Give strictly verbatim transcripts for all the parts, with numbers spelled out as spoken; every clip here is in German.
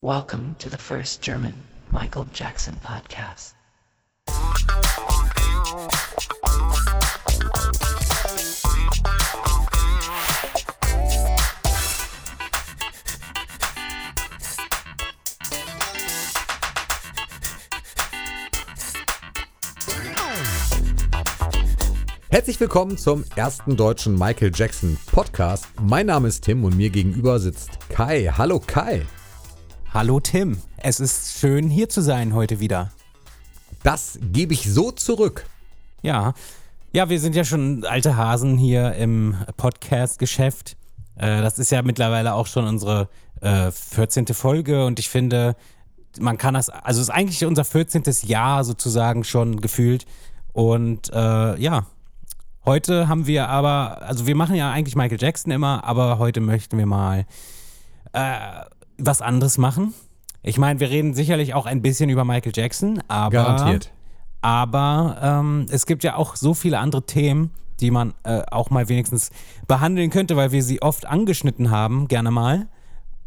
Welcome to the first German Michael Jackson podcast. Herzlich willkommen zum ersten deutschen Michael Jackson Podcast. Mein Name ist Tim und mir gegenüber sitzt Kai. Hallo Kai. Hallo Tim, es ist schön hier zu sein heute wieder. Das gebe ich so zurück. Ja, ja, wir sind ja schon alte Hasen hier im Podcast-Geschäft. Äh, das ist ja mittlerweile auch schon unsere äh, vierzehnte Folge und ich finde, man kann das, also es ist eigentlich unser vierzehntes Jahr sozusagen schon gefühlt. Und äh, ja, heute haben wir aber, also wir machen ja eigentlich Michael Jackson immer, aber heute möchten wir mal... Äh, was anderes machen. Ich meine, wir reden sicherlich auch ein bisschen über Michael Jackson, aber garantiert. Aber ähm, es gibt ja auch so viele andere Themen, die man äh, auch mal wenigstens behandeln könnte, weil wir sie oft angeschnitten haben, gerne mal.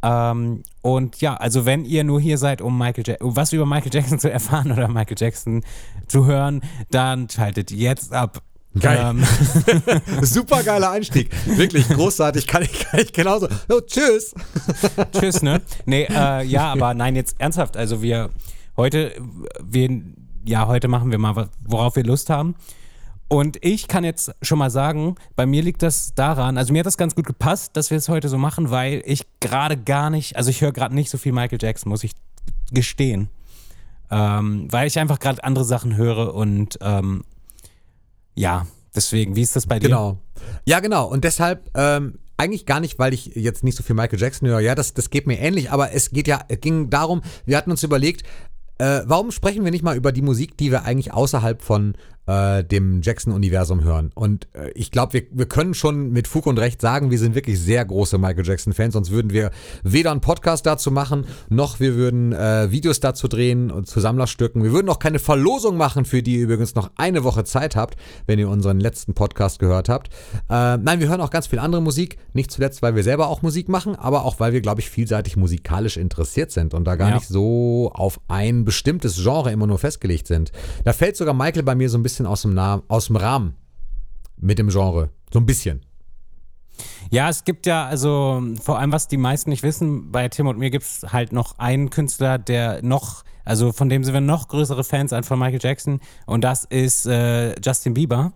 Ähm, und ja, also wenn ihr nur hier seid, um Michael ja- was über Michael Jackson zu erfahren oder Michael Jackson zu hören, dann schaltet jetzt ab. Geil. Ähm. Super geiler Einstieg. Wirklich großartig. Kann ich, kann ich genauso. So, tschüss. Tschüss, ne? Nee, äh, ja, aber nein, jetzt ernsthaft. Also wir heute, wir, ja, heute machen wir mal, worauf wir Lust haben. Und ich kann jetzt schon mal sagen, bei mir liegt das daran, also mir hat das ganz gut gepasst, dass wir es heute so machen, weil ich gerade gar nicht, also ich höre gerade nicht so viel Michael Jackson, muss ich gestehen. Ähm, weil ich einfach gerade andere Sachen höre und, ähm, ja, deswegen, wie ist das bei dir? Genau. Ja, genau. Und deshalb, ähm, eigentlich gar nicht, weil ich jetzt nicht so viel Michael Jackson höre. Ja, das, das geht mir ähnlich, aber es geht ja, es ging darum, wir hatten uns überlegt, äh, warum sprechen wir nicht mal über die Musik, die wir eigentlich außerhalb von äh, dem Jackson-Universum hören? Und äh, ich glaube, wir, wir können schon mit Fug und Recht sagen, wir sind wirklich sehr große Michael Jackson-Fans, sonst würden wir weder einen Podcast dazu machen, noch wir würden äh, Videos dazu drehen und zu Sammlerstücken. Wir würden auch keine Verlosung machen, für die ihr übrigens noch eine Woche Zeit habt, wenn ihr unseren letzten Podcast gehört habt. Äh, nein, wir hören auch ganz viel andere Musik, nicht zuletzt, weil wir selber auch Musik machen, aber auch, weil wir, glaube ich, vielseitig musikalisch interessiert sind und da gar ja. nicht so auf einen bestimmtes Genre immer nur festgelegt sind. Da fällt sogar Michael bei mir so ein bisschen aus dem, Na- aus dem Rahmen mit dem Genre. So ein bisschen. Ja, es gibt ja, also vor allem, was die meisten nicht wissen, bei Tim und mir gibt es halt noch einen Künstler, der noch, also von dem sind wir noch größere Fans von Michael Jackson und das ist äh, Justin Bieber.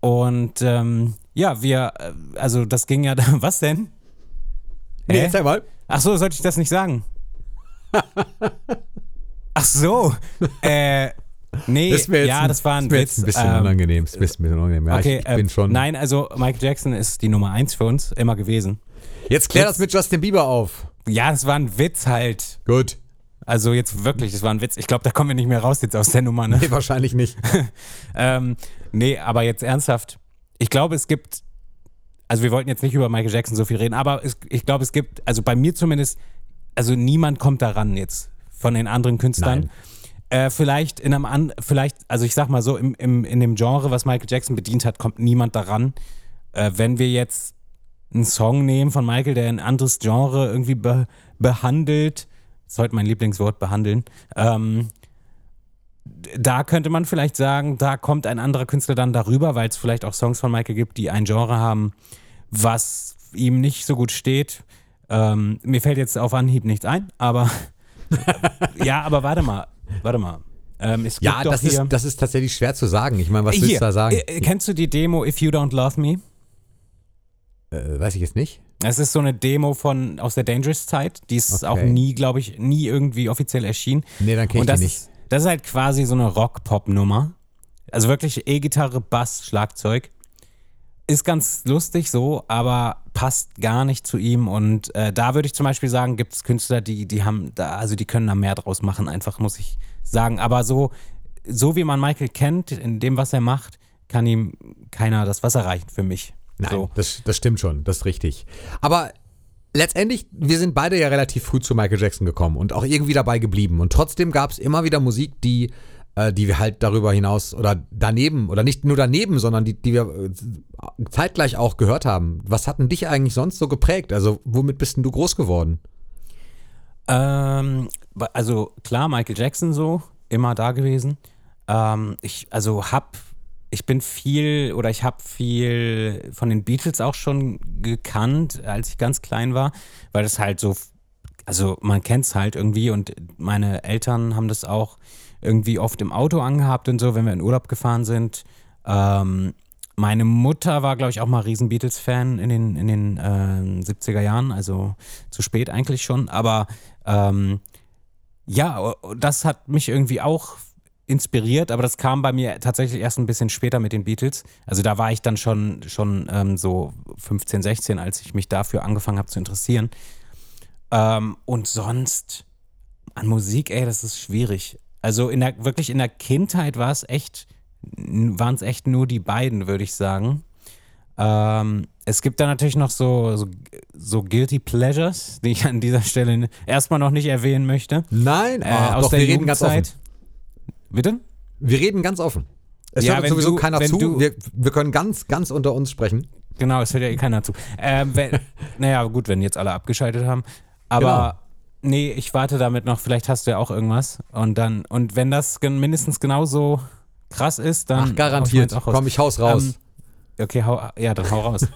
Und ähm, ja, wir, also das ging ja, was denn? Nee, jetzt einmal. Ach so, sollte ich das nicht sagen? Ach so, äh, nee, das ja, ein, das war ein Witz. Das ist ein bisschen ähm, unangenehm, das ist ein bisschen unangenehm. Ja, okay, ich, ich äh, bin schon nein, also Michael Jackson ist die Nummer eins für uns, immer gewesen. Jetzt klär das mit Justin Bieber auf. Ja, das war ein Witz halt. Gut. Also jetzt wirklich, das war ein Witz. Ich glaube, da kommen wir nicht mehr raus jetzt aus der Nummer, ne? Nee, wahrscheinlich nicht. ähm, nee, aber jetzt ernsthaft, ich glaube, es gibt, also wir wollten jetzt nicht über Michael Jackson so viel reden, aber es, ich glaube, es gibt, also bei mir zumindest, also niemand kommt daran jetzt. Von den anderen Künstlern. Äh, vielleicht in einem an, vielleicht, also ich sag mal so, im, im, in dem Genre, was Michael Jackson bedient hat, kommt niemand daran. Äh, wenn wir jetzt einen Song nehmen von Michael, der ein anderes Genre irgendwie be- behandelt, das ist heute mein Lieblingswort, behandeln, ähm, da könnte man vielleicht sagen, da kommt ein anderer Künstler dann darüber, weil es vielleicht auch Songs von Michael gibt, die ein Genre haben, was ihm nicht so gut steht. Ähm, mir fällt jetzt auf Anhieb nichts ein, aber... ja, aber warte mal, warte mal. Ähm, es gibt ja, doch das, hier ist, das ist tatsächlich schwer zu sagen. Ich meine, was hier, willst du da sagen? Äh, kennst du die Demo If You Don't Love Me? Äh, weiß ich jetzt nicht. Es ist so eine Demo von aus der Dangerous-Zeit. Die ist okay. auch nie, glaube ich, nie irgendwie offiziell erschienen. Nee, dann kenn ich die nicht. Ist, das ist halt quasi so eine Rock-Pop-Nummer. Also wirklich E-Gitarre, Bass, Schlagzeug. Ist ganz lustig so, aber passt gar nicht zu ihm und äh, da würde ich zum Beispiel sagen, gibt es Künstler, die, die haben da, also die können da mehr draus machen, einfach muss ich sagen, aber so, so wie man Michael kennt, in dem, was er macht, kann ihm keiner das Wasser reichen für mich. Nein, so. das, das stimmt schon, das ist richtig. Aber letztendlich, wir sind beide ja relativ früh zu Michael Jackson gekommen und auch irgendwie dabei geblieben und trotzdem gab es immer wieder Musik, die die wir halt darüber hinaus oder daneben oder nicht nur daneben, sondern die, die wir zeitgleich auch gehört haben. Was hat denn dich eigentlich sonst so geprägt? Also womit bist denn du groß geworden? Ähm, also klar, Michael Jackson so, immer da gewesen. Ähm, ich, also hab, ich bin viel oder ich habe viel von den Beatles auch schon gekannt, als ich ganz klein war, weil das halt so, also man kennt es halt irgendwie und meine Eltern haben das auch irgendwie oft im Auto angehabt und so, wenn wir in Urlaub gefahren sind. Ähm, meine Mutter war, glaube ich, auch mal riesen Beatles-Fan in den, in den äh, siebziger Jahren, also zu spät eigentlich schon, aber ähm, ja, das hat mich irgendwie auch inspiriert, aber das kam bei mir tatsächlich erst ein bisschen später mit den Beatles. Also da war ich dann schon, schon ähm, so fünfzehn, sechzehn, als ich mich dafür angefangen habe zu interessieren. Ähm, und sonst an Musik, ey, das ist schwierig. Also in der, wirklich in der Kindheit war es echt, waren es echt nur die beiden, würde ich sagen. Ähm, es gibt da natürlich noch so, so, so Guilty Pleasures, die ich an dieser Stelle erstmal noch nicht erwähnen möchte. Nein, äh, ah, aus doch, der wir reden ganz offen. Bitte? Wir reden ganz offen. Es ja, hört uns sowieso du, keiner zu. Du, wir, wir können ganz, ganz unter uns sprechen. Genau, es hört ja eh keiner zu. Ähm, wenn, naja, gut, wenn jetzt alle abgeschaltet haben. Aber genau. Nee, ich warte damit noch. Vielleicht hast du ja auch irgendwas. Und dann und wenn das mindestens genauso krass ist, dann... Ach, garantiert. Auch komm, ich hau's raus. Ähm, okay, hau, ja, dann hau raus.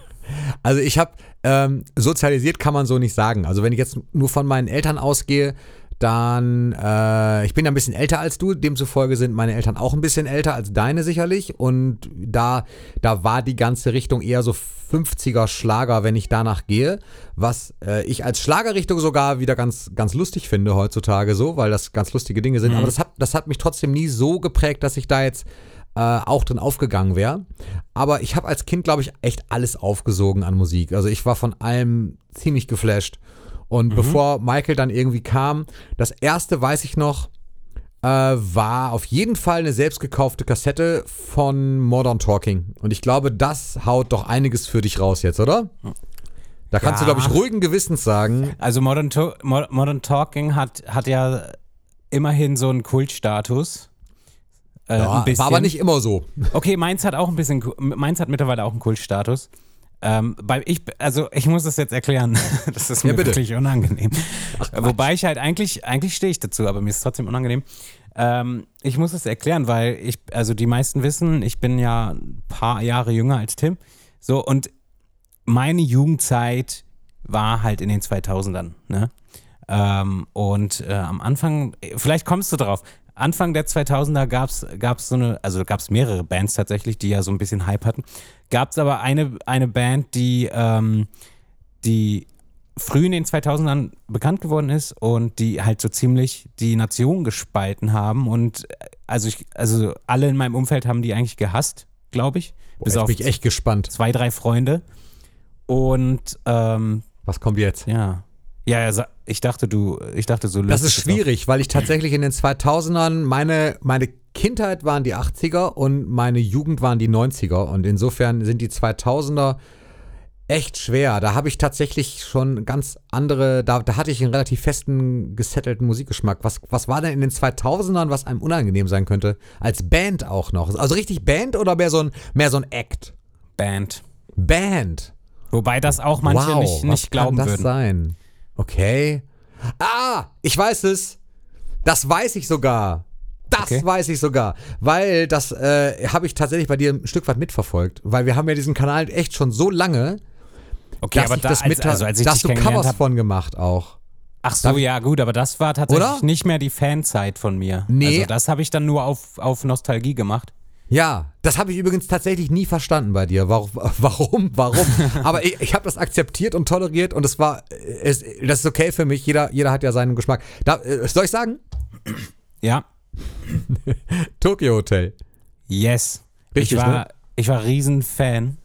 Also ich habe ähm, sozialisiert kann man so nicht sagen. Also wenn ich jetzt nur von meinen Eltern ausgehe, dann, äh, ich bin ja ein bisschen älter als du, demzufolge sind meine Eltern auch ein bisschen älter als deine sicherlich und da, da war die ganze Richtung eher so fünfziger Schlager, wenn ich danach gehe, was äh, ich als Schlagerrichtung sogar wieder ganz, ganz lustig finde heutzutage so, weil das ganz lustige Dinge sind, mhm. aber das hat, das hat mich trotzdem nie so geprägt, dass ich da jetzt äh, auch drin aufgegangen wäre, aber ich habe als Kind, glaube ich, echt alles aufgesogen an Musik, also ich war von allem ziemlich geflasht. Und mhm. bevor Michael dann irgendwie kam, das erste, weiß ich noch, äh, war auf jeden Fall eine selbst gekaufte Kassette von Modern Talking. Und ich glaube, das haut doch einiges für dich raus jetzt, oder? Da kannst ja. du, glaube ich, ruhigen Gewissens sagen. Also Modern, to- Mo- Modern Talking hat, hat ja immerhin so einen Kultstatus. Äh, ja, ein war aber nicht immer so. Okay, meins hat auch ein bisschen, meins hat mittlerweile auch einen Kultstatus. Ähm, bei ich, also ich muss das jetzt erklären, das ist mir ja, wirklich unangenehm. Ach, wobei ich halt eigentlich, eigentlich stehe ich dazu, aber mir ist es trotzdem unangenehm. Ähm, ich muss es erklären, weil ich, also die meisten wissen, ich bin ja ein paar Jahre jünger als Tim, so, und meine Jugendzeit war halt in den zweitausendern, ne? Ähm, und äh, am Anfang, vielleicht kommst du drauf, Anfang der zweitausender gab's gab's so eine, also gab's mehrere Bands tatsächlich, die ja so ein bisschen Hype hatten. Gab's aber eine eine Band, die ähm, die früh in den zweitausendern bekannt geworden ist und die halt so ziemlich die Nation gespalten haben und also ich also alle in meinem Umfeld haben die eigentlich gehasst, glaube ich. Boah, bis ich auf bin echt gespannt. Zwei, drei Freunde und ähm, was kommt jetzt? Ja. Ja, ich dachte, du, ich dachte so. Das ist schwierig, weil ich tatsächlich in den zweitausendern, meine, meine Kindheit waren die achtziger und meine Jugend waren die neunziger und insofern sind die zweitausender echt schwer. Da habe ich tatsächlich schon ganz andere, da, da hatte ich einen relativ festen, gesettelten Musikgeschmack. Was, was war denn in den zweitausendern, was einem unangenehm sein könnte? Als Band auch noch. Also richtig Band oder mehr so ein, mehr so ein Act? Band. Band. Wobei das auch manche wow, nicht, nicht glauben würden. Was kann das sein? Okay. Ah, ich weiß es. Das weiß ich sogar. Das okay. weiß ich sogar. Weil das äh, habe ich tatsächlich bei dir ein Stück weit mitverfolgt. Weil wir haben ja diesen Kanal echt schon so lange. Okay, dass aber ich da, das mit, also, als ich dass du Covers hab, von gemacht auch. Ach so, Darf ja gut, aber das war tatsächlich oder? Nicht mehr die Fanzeit von mir. Nee. Also das habe ich dann nur auf, auf Nostalgie gemacht. Ja, das habe ich übrigens tatsächlich nie verstanden bei dir. Warum, warum? warum? Aber ich, ich habe das akzeptiert und toleriert und es war, es, das ist okay für mich. Jeder, jeder hat ja seinen Geschmack. Da, soll ich sagen? Ja. Tokio Hotel. Yes. Richtig, ich war, ne? ich war Riesenfan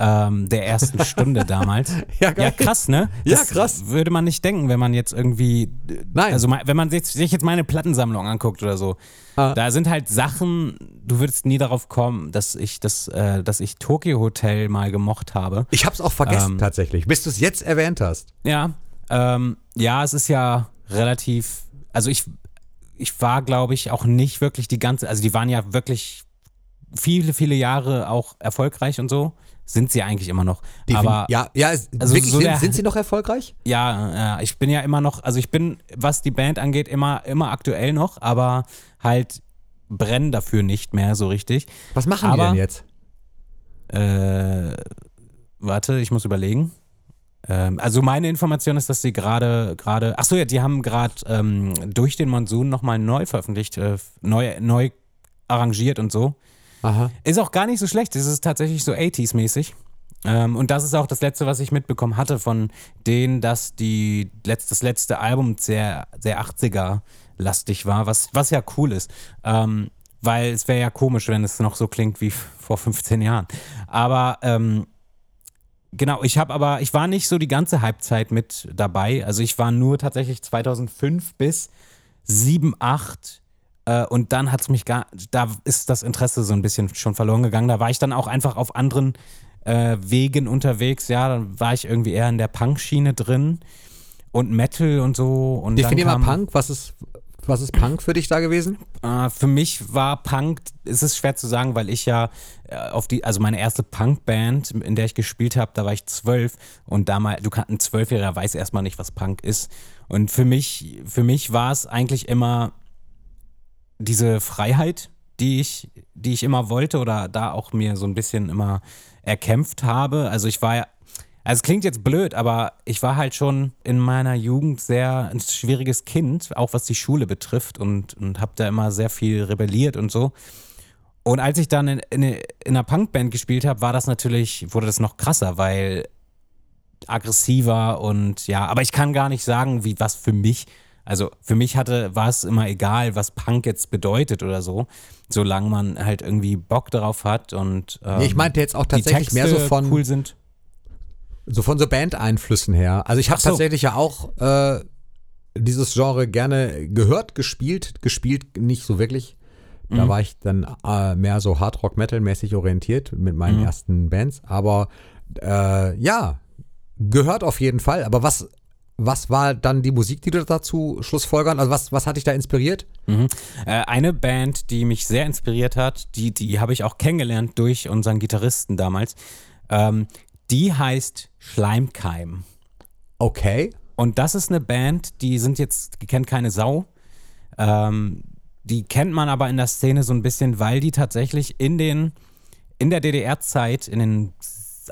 ähm, der ersten Stunde damals. Ja, ja, krass, ne? Das ja, krass. Würde man nicht denken, wenn man jetzt irgendwie, Nein. also wenn man sich, sich jetzt meine Plattensammlung anguckt oder so. Ah. Da sind halt Sachen, du würdest nie darauf kommen, dass ich das, äh, dass ich Tokio Hotel mal gemocht habe. Ich hab's auch vergessen ähm, tatsächlich, bis du es jetzt erwähnt hast. Ja, ähm, ja, es ist ja relativ, also ich, ich war glaube ich auch nicht wirklich die ganze, also die waren ja wirklich viele, viele Jahre auch erfolgreich und so. Sind sie eigentlich immer noch. Defin- aber ja, ja ist, also wirklich, so sind, der, sind sie noch erfolgreich? Ja, ja, ich bin ja immer noch, also ich bin, was die Band angeht, immer, immer aktuell noch, aber halt brennen dafür nicht mehr so richtig. Was machen aber, die denn jetzt? Äh, warte, ich muss überlegen. Ähm, also meine Information ist, dass sie gerade, gerade, achso, ja, die haben gerade ähm, durch den Monsun nochmal neu veröffentlicht, äh, neu, neu arrangiert und so. Aha. Ist auch gar nicht so schlecht, es ist tatsächlich so achtziger-mäßig. Ähm, und das ist auch das Letzte, was ich mitbekommen hatte von denen, dass die letzt, das letzte Album sehr, sehr achtziger-lastig war, was, was ja cool ist. Ähm, weil es wäre ja komisch, wenn es noch so klingt wie vor fünfzehn Jahren. Aber ähm, genau, ich habe aber, ich war nicht so die ganze Halbzeit mit dabei. Also ich war nur tatsächlich zweitausendfünf bis sieben, acht. Und dann hat's mich gar, da ist das Interesse so ein bisschen schon verloren gegangen. Da war ich dann auch einfach auf anderen äh, Wegen unterwegs. Ja, dann war ich irgendwie eher in der Punk-Schiene drin und Metal und so. Und definier mal Punk. Was ist, was ist Punk für dich da gewesen? Äh, für mich war Punk, es ist schwer zu sagen, weil ich ja äh, auf die, also meine erste Punk-Band, in der ich gespielt habe, da war ich zwölf. Und damals, du kannst, ein Zwölfjähriger weiß erstmal nicht, was Punk ist. Und für mich, für mich war es eigentlich immer diese Freiheit, die ich, die ich immer wollte oder da auch mir so ein bisschen immer erkämpft habe. Also ich war ja, also es klingt jetzt blöd, aber ich war halt schon in meiner Jugend sehr ein schwieriges Kind, auch was die Schule betrifft und, und habe da immer sehr viel rebelliert und so. Und als ich dann in, in, in einer Punkband gespielt habe, war das natürlich, wurde das noch krasser, weil aggressiver und ja, aber ich kann gar nicht sagen, wie was für mich. Also für mich hatte, war es immer egal, was Punk jetzt bedeutet oder so, solange man halt irgendwie Bock darauf hat und ähm, nee, ich meinte jetzt auch tatsächlich mehr so von cool sind. So von so Band-Einflüssen her. Also ich habe so. tatsächlich ja auch äh, dieses Genre gerne gehört, gespielt, gespielt nicht so wirklich. Da mhm. war ich dann äh, mehr so Hardrock-Metal-mäßig orientiert mit meinen mhm. ersten Bands. Aber äh, ja, gehört auf jeden Fall. Aber was Was war dann die Musik, die du dazu schlussfolgern? Also was, was hat dich da inspiriert? Mhm. Äh, eine Band, die mich sehr inspiriert hat, die, die habe ich auch kennengelernt durch unseren Gitarristen damals. Ähm, die heißt Schleimkeim. Okay. Und das ist eine Band, die sind jetzt, die kennt keine Sau. Ähm, die kennt man aber in der Szene so ein bisschen, weil die tatsächlich in den, in der D D R-Zeit, in den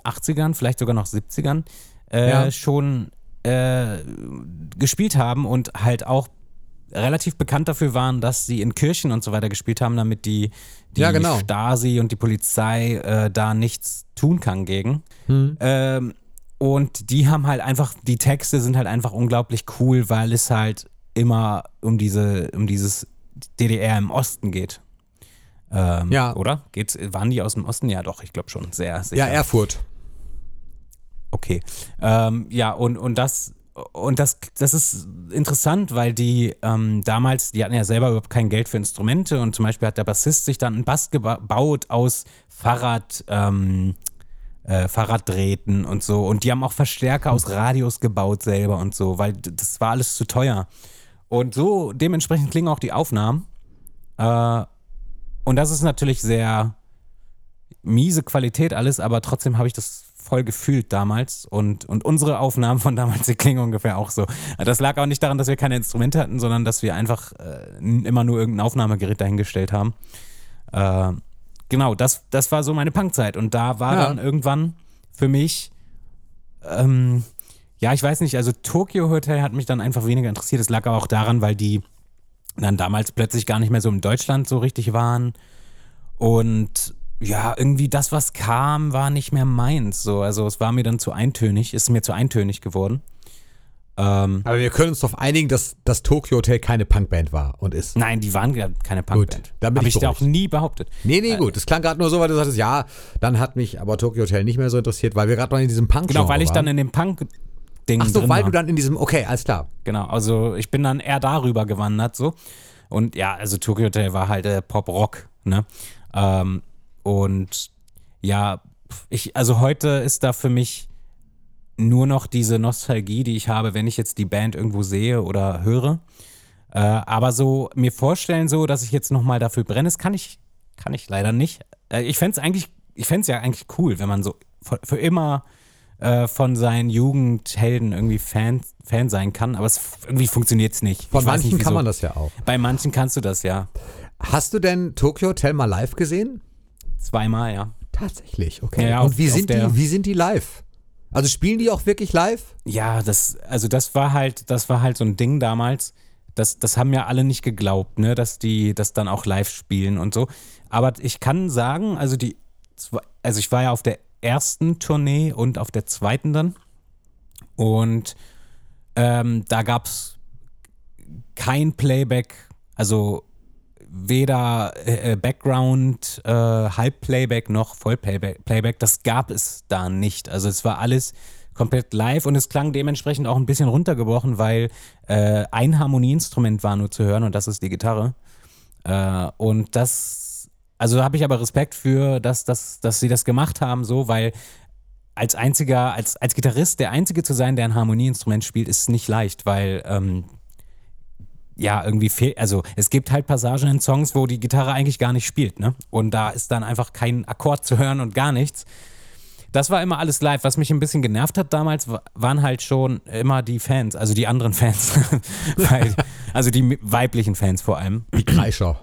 achtzigern, vielleicht sogar noch siebzigern, äh, ja. schon Äh, gespielt haben und halt auch relativ bekannt dafür waren, dass sie in Kirchen und so weiter gespielt haben, damit die, die ja, genau. Stasi und die Polizei äh, da nichts tun kann gegen. Hm. Ähm, und die haben halt einfach, die Texte sind halt einfach unglaublich cool, weil es halt immer um diese, um dieses D D R im Osten geht. Ähm, ja. Oder? Geht's, waren die aus dem Osten? Ja, doch, ich glaube schon. Sehr sicher. Ja, Erfurt. Okay, ähm, ja und, und das und das, das ist interessant, weil die ähm, damals, die hatten ja selber überhaupt kein Geld für Instrumente und zum Beispiel hat der Bassist sich dann einen Bass gebaut aus Fahrrad, ähm, äh, Fahrraddrähten und so und die haben auch Verstärker aus Radios gebaut selber und so, weil das war alles zu teuer und so dementsprechend klingen auch die Aufnahmen äh, und das ist natürlich sehr miese Qualität alles, aber trotzdem habe ich das voll gefühlt damals und, und unsere Aufnahmen von damals, die klingen ungefähr auch so. Das lag auch nicht daran, dass wir keine Instrumente hatten, sondern dass wir einfach äh, immer nur irgendein Aufnahmegerät dahingestellt haben. Äh, genau, das, das war so meine Punkzeit und da war ja. dann irgendwann für mich, ähm, ja, ich weiß nicht, also Tokio Hotel hat mich dann einfach weniger interessiert. Das lag aber auch daran, weil die dann damals plötzlich gar nicht mehr so in Deutschland so richtig waren und ja, irgendwie das, was kam, war nicht mehr meins. So, also es war mir dann zu eintönig, ist mir zu eintönig geworden. Ähm, Aber wir können uns darauf einigen, dass das Tokio Hotel keine Punkband war und ist. Nein, die waren keine Punkband. Habe ich, ich da auch nie behauptet. Nee, nee, gut. Das klang gerade nur so, weil du sagtest, ja, dann hat mich aber Tokio Hotel nicht mehr so interessiert, weil wir gerade noch in diesem Punk waren. Genau, weil ich waren. dann in dem Punk-Ding Ach so, drin weil war. Du dann in diesem, okay, alles klar. Genau, also ich bin dann eher darüber gewandert so. Und ja, also Tokio Hotel war halt äh, Pop-Rock, ne? Ähm, Und ja, ich, also heute ist da für mich nur noch diese Nostalgie, die ich habe, wenn ich jetzt die Band irgendwo sehe oder höre. Äh, aber so mir vorstellen, so, dass ich jetzt nochmal dafür brenne, das kann ich, kann ich leider nicht. Ich fände es eigentlich, ich fände es ja eigentlich cool, wenn man so für immer äh, von seinen Jugendhelden irgendwie Fan, Fan sein kann, aber es irgendwie funktioniert es nicht. Von manchen nicht, kann man das ja auch. Bei manchen kannst du das ja. Hast du denn Tokio Hotel mal live gesehen? Zweimal, ja. Tatsächlich, okay. Ja, und auf, wie, sind die, wie sind die live? Also spielen die auch wirklich live? Ja, das, also das war halt, das war halt so ein Ding damals. Das, das haben ja alle nicht geglaubt, ne, dass die das dann auch live spielen und so. Aber ich kann sagen, also die, also ich war ja auf der ersten Tournee und auf der zweiten dann. Und ähm, da gab es kein Playback, also weder äh, Background, äh, Halbplayback noch Vollplayback. Playback, das gab es da nicht. Also es war alles komplett live und es klang dementsprechend auch ein bisschen runtergebrochen, weil äh, ein Harmonieinstrument war nur zu hören und das ist die Gitarre. Äh, und das, also da habe ich aber Respekt für, dass, dass, dass sie das gemacht haben, so, weil als einziger, als, als Gitarrist der Einzige zu sein, der ein Harmonieinstrument spielt, ist nicht leicht, weil ähm, ja, irgendwie fehlt, also es gibt halt Passagen in Songs, wo die Gitarre eigentlich gar nicht spielt, ne? Und da ist dann einfach kein Akkord zu hören und gar nichts. Das war immer alles live. Was mich ein bisschen genervt hat damals, waren halt schon immer die Fans, also die anderen Fans. Also die weiblichen Fans vor allem. Die Kreischer.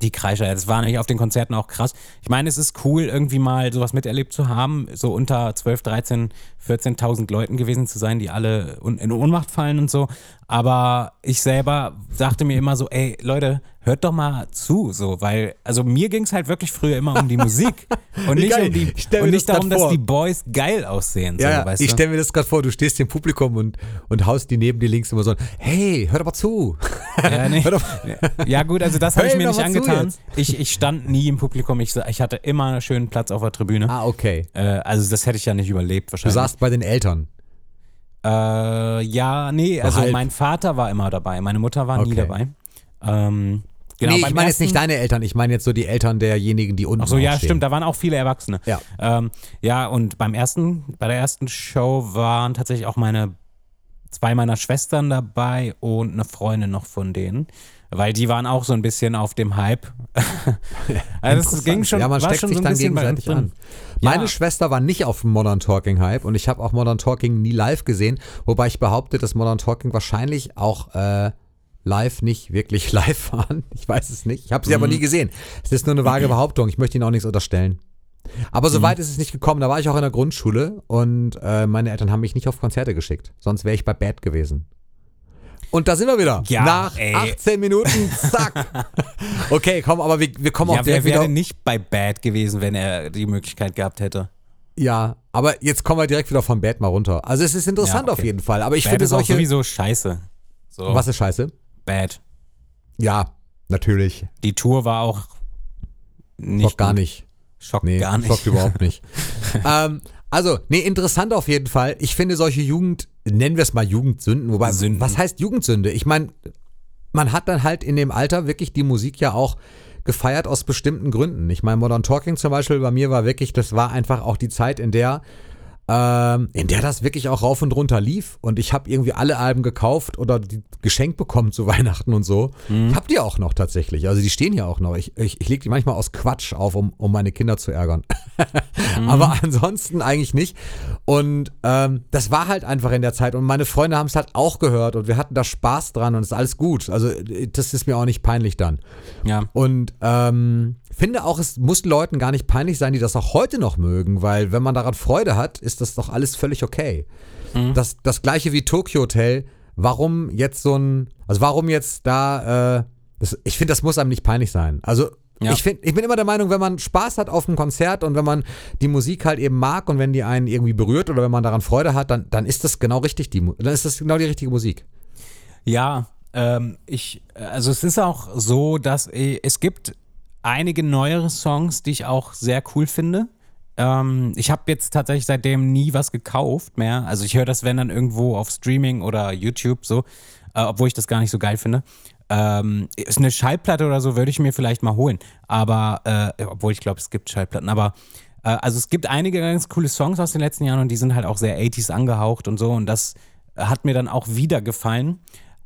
Die Kreischer, das war nämlich auf den Konzerten auch krass. Ich meine, es ist cool, irgendwie mal sowas miterlebt zu haben, so unter zwölf, dreizehn, vierzehntausend Leuten gewesen zu sein, die alle in Ohnmacht fallen und so. Aber ich selber dachte mir immer so, ey, Leute, hört doch mal zu, so, weil, also mir ging es halt wirklich früher immer um die Musik und nicht, um die, und nicht das darum, dass die Boys geil aussehen. Ja, so, weißt ich stelle mir das gerade vor, du stehst im Publikum und, und haust die neben dir links immer so, hey, hör doch mal zu. Ja, nee. doch mal. Ja gut, also das habe ich mir nicht angetan. Ich, ich stand nie im Publikum, ich, ich hatte immer einen schönen Platz auf der Tribüne. Ah, okay. Äh, also das hätte ich ja nicht überlebt wahrscheinlich. Du saßt bei den Eltern. Äh, ja, nee, also Halb. Mein Vater war immer dabei, meine Mutter war okay. nie dabei. Ähm, genau, nee, ich meine jetzt nicht deine Eltern, ich meine jetzt so die Eltern derjenigen, die unten Ach so, ja, stehen. Stimmt, da waren auch viele Erwachsene. Ja, ähm, ja und beim ersten, bei der ersten Show waren tatsächlich auch meine, zwei meiner Schwestern dabei und eine Freundin noch von denen, weil die waren auch so ein bisschen auf dem Hype. Also das ging schon, ja, man steckt schon sich so ein dann gegenseitig an. Meine ja. Schwester war nicht auf dem Modern Talking Hype und ich habe auch Modern Talking nie live gesehen, wobei ich behaupte, dass Modern Talking wahrscheinlich auch äh, live nicht wirklich live waren. Ich weiß es nicht. Ich habe sie mhm. aber nie gesehen. Es ist nur eine vage Behauptung. Ich möchte Ihnen auch nichts unterstellen. Aber so mhm. weit ist es nicht gekommen. Da war ich auch in der Grundschule und äh, meine Eltern haben mich nicht auf Konzerte geschickt. Sonst wäre ich bei Bad gewesen. Und da sind wir wieder. Ja, Nach ey. achtzehn Minuten, zack. Okay, komm, aber wir, wir kommen ja, auf der Wer wäre wieder nicht bei Bad gewesen, wenn er die Möglichkeit gehabt hätte? Ja, aber jetzt kommen wir direkt wieder vom Bad mal runter. Also es ist interessant ja, okay. auf jeden Fall. Aber ich Bad finde ist solche auch sowieso scheiße. So. Was ist scheiße? Bad. Ja, natürlich. Die Tour war auch nicht Schock gar gut. nicht. Schock nee, gar nicht. Schock überhaupt nicht. ähm, also, nee, interessant auf jeden Fall. Ich finde solche Jugend... Nennen wir es mal Jugendsünden. Wobei, Sünden. Was heißt Jugendsünde? Ich meine, man hat dann halt in dem Alter wirklich die Musik ja auch gefeiert aus bestimmten Gründen. Ich meine, Modern Talking zum Beispiel bei mir war wirklich, das war einfach auch die Zeit, in der, ähm, in der das wirklich auch rauf und runter lief. Und ich habe irgendwie alle Alben gekauft oder die geschenkt bekommen zu Weihnachten und so. Mhm. Ich habe die auch noch tatsächlich. Also die stehen hier auch noch. Ich, ich, ich lege die manchmal aus Quatsch auf, um, um meine Kinder zu ärgern. Mhm. Aber ansonsten eigentlich nicht. Und ähm, das war halt einfach in der Zeit und meine Freunde haben es halt auch gehört und wir hatten da Spaß dran und es ist alles gut. Also das ist mir auch nicht peinlich dann. Ja. Und ähm, finde auch, es muss Leuten gar nicht peinlich sein, die das auch heute noch mögen, weil wenn man daran Freude hat, ist das doch alles völlig okay. Mhm. Das, das gleiche wie Tokio Hotel, warum jetzt so ein, also warum jetzt da, äh, das, ich finde, das muss einem nicht peinlich sein. Also Ja. Ich, find, ich bin immer der Meinung, wenn man Spaß hat auf einem Konzert und wenn man die Musik halt eben mag und wenn die einen irgendwie berührt oder wenn man daran Freude hat, dann, dann ist das genau richtig die dann ist das genau die richtige Musik. Ja, ähm, ich, also es ist auch so, dass ich, es gibt einige neuere Songs, die ich auch sehr cool finde. Ähm, ich habe jetzt tatsächlich seitdem nie was gekauft mehr. Also ich höre das, wenn dann irgendwo auf Streaming oder YouTube so, äh, obwohl ich das gar nicht so geil finde. Ähm, ist eine Schallplatte oder so, würde ich mir vielleicht mal holen. Aber, äh, obwohl ich glaube, es gibt Schallplatten. Aber, äh, also es gibt einige ganz coole Songs aus den letzten Jahren und die sind halt auch sehr achtziger angehaucht und so. Und das hat mir dann auch wieder gefallen.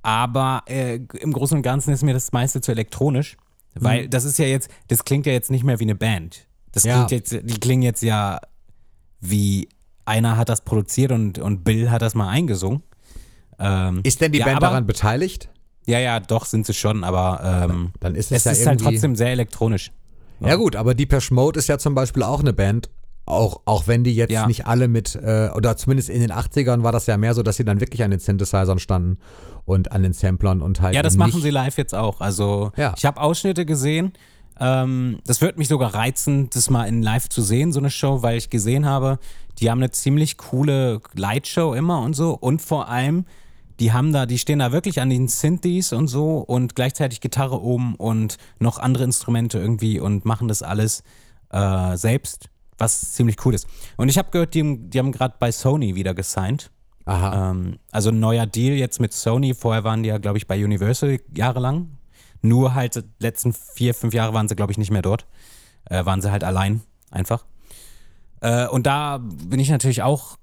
Aber äh, im Großen und Ganzen ist mir das meiste zu elektronisch. Weil mhm. das ist ja jetzt, das klingt ja jetzt nicht mehr wie eine Band. Das ja. klingt jetzt, die klingen jetzt ja wie einer hat das produziert und, und Bill hat das mal eingesungen. Ähm, ist denn die ja, Band aber, daran beteiligt? Ja, ja, doch, sind sie schon, aber ähm, dann ist es, es ja ist halt trotzdem sehr elektronisch. Ja, ja gut, aber Depeche Mode ist ja zum Beispiel auch eine Band, auch, auch wenn die jetzt ja. nicht alle mit, äh, oder zumindest in den achtzigern war das ja mehr so, dass sie dann wirklich an den Synthesizern standen und an den Samplern und halt. Ja, das machen sie live jetzt auch. Also ja. ich habe Ausschnitte gesehen. Ähm, das würde mich sogar reizen, das mal in live zu sehen, so eine Show, weil ich gesehen habe, die haben eine ziemlich coole Lightshow immer und so. Und vor allem, die haben da, die stehen da wirklich an den Synthes und so und gleichzeitig Gitarre oben und noch andere Instrumente irgendwie und machen das alles äh, selbst, was ziemlich cool ist. Und ich habe gehört, die, die haben gerade bei Sony wieder gesigned. Aha. Ähm, also ein neuer Deal jetzt mit Sony. Vorher waren die ja, glaube ich, bei Universal jahrelang. Nur halt die letzten vier, fünf Jahre waren sie, glaube ich, nicht mehr dort. Äh, waren sie halt allein einfach. Äh, und da bin ich natürlich auch,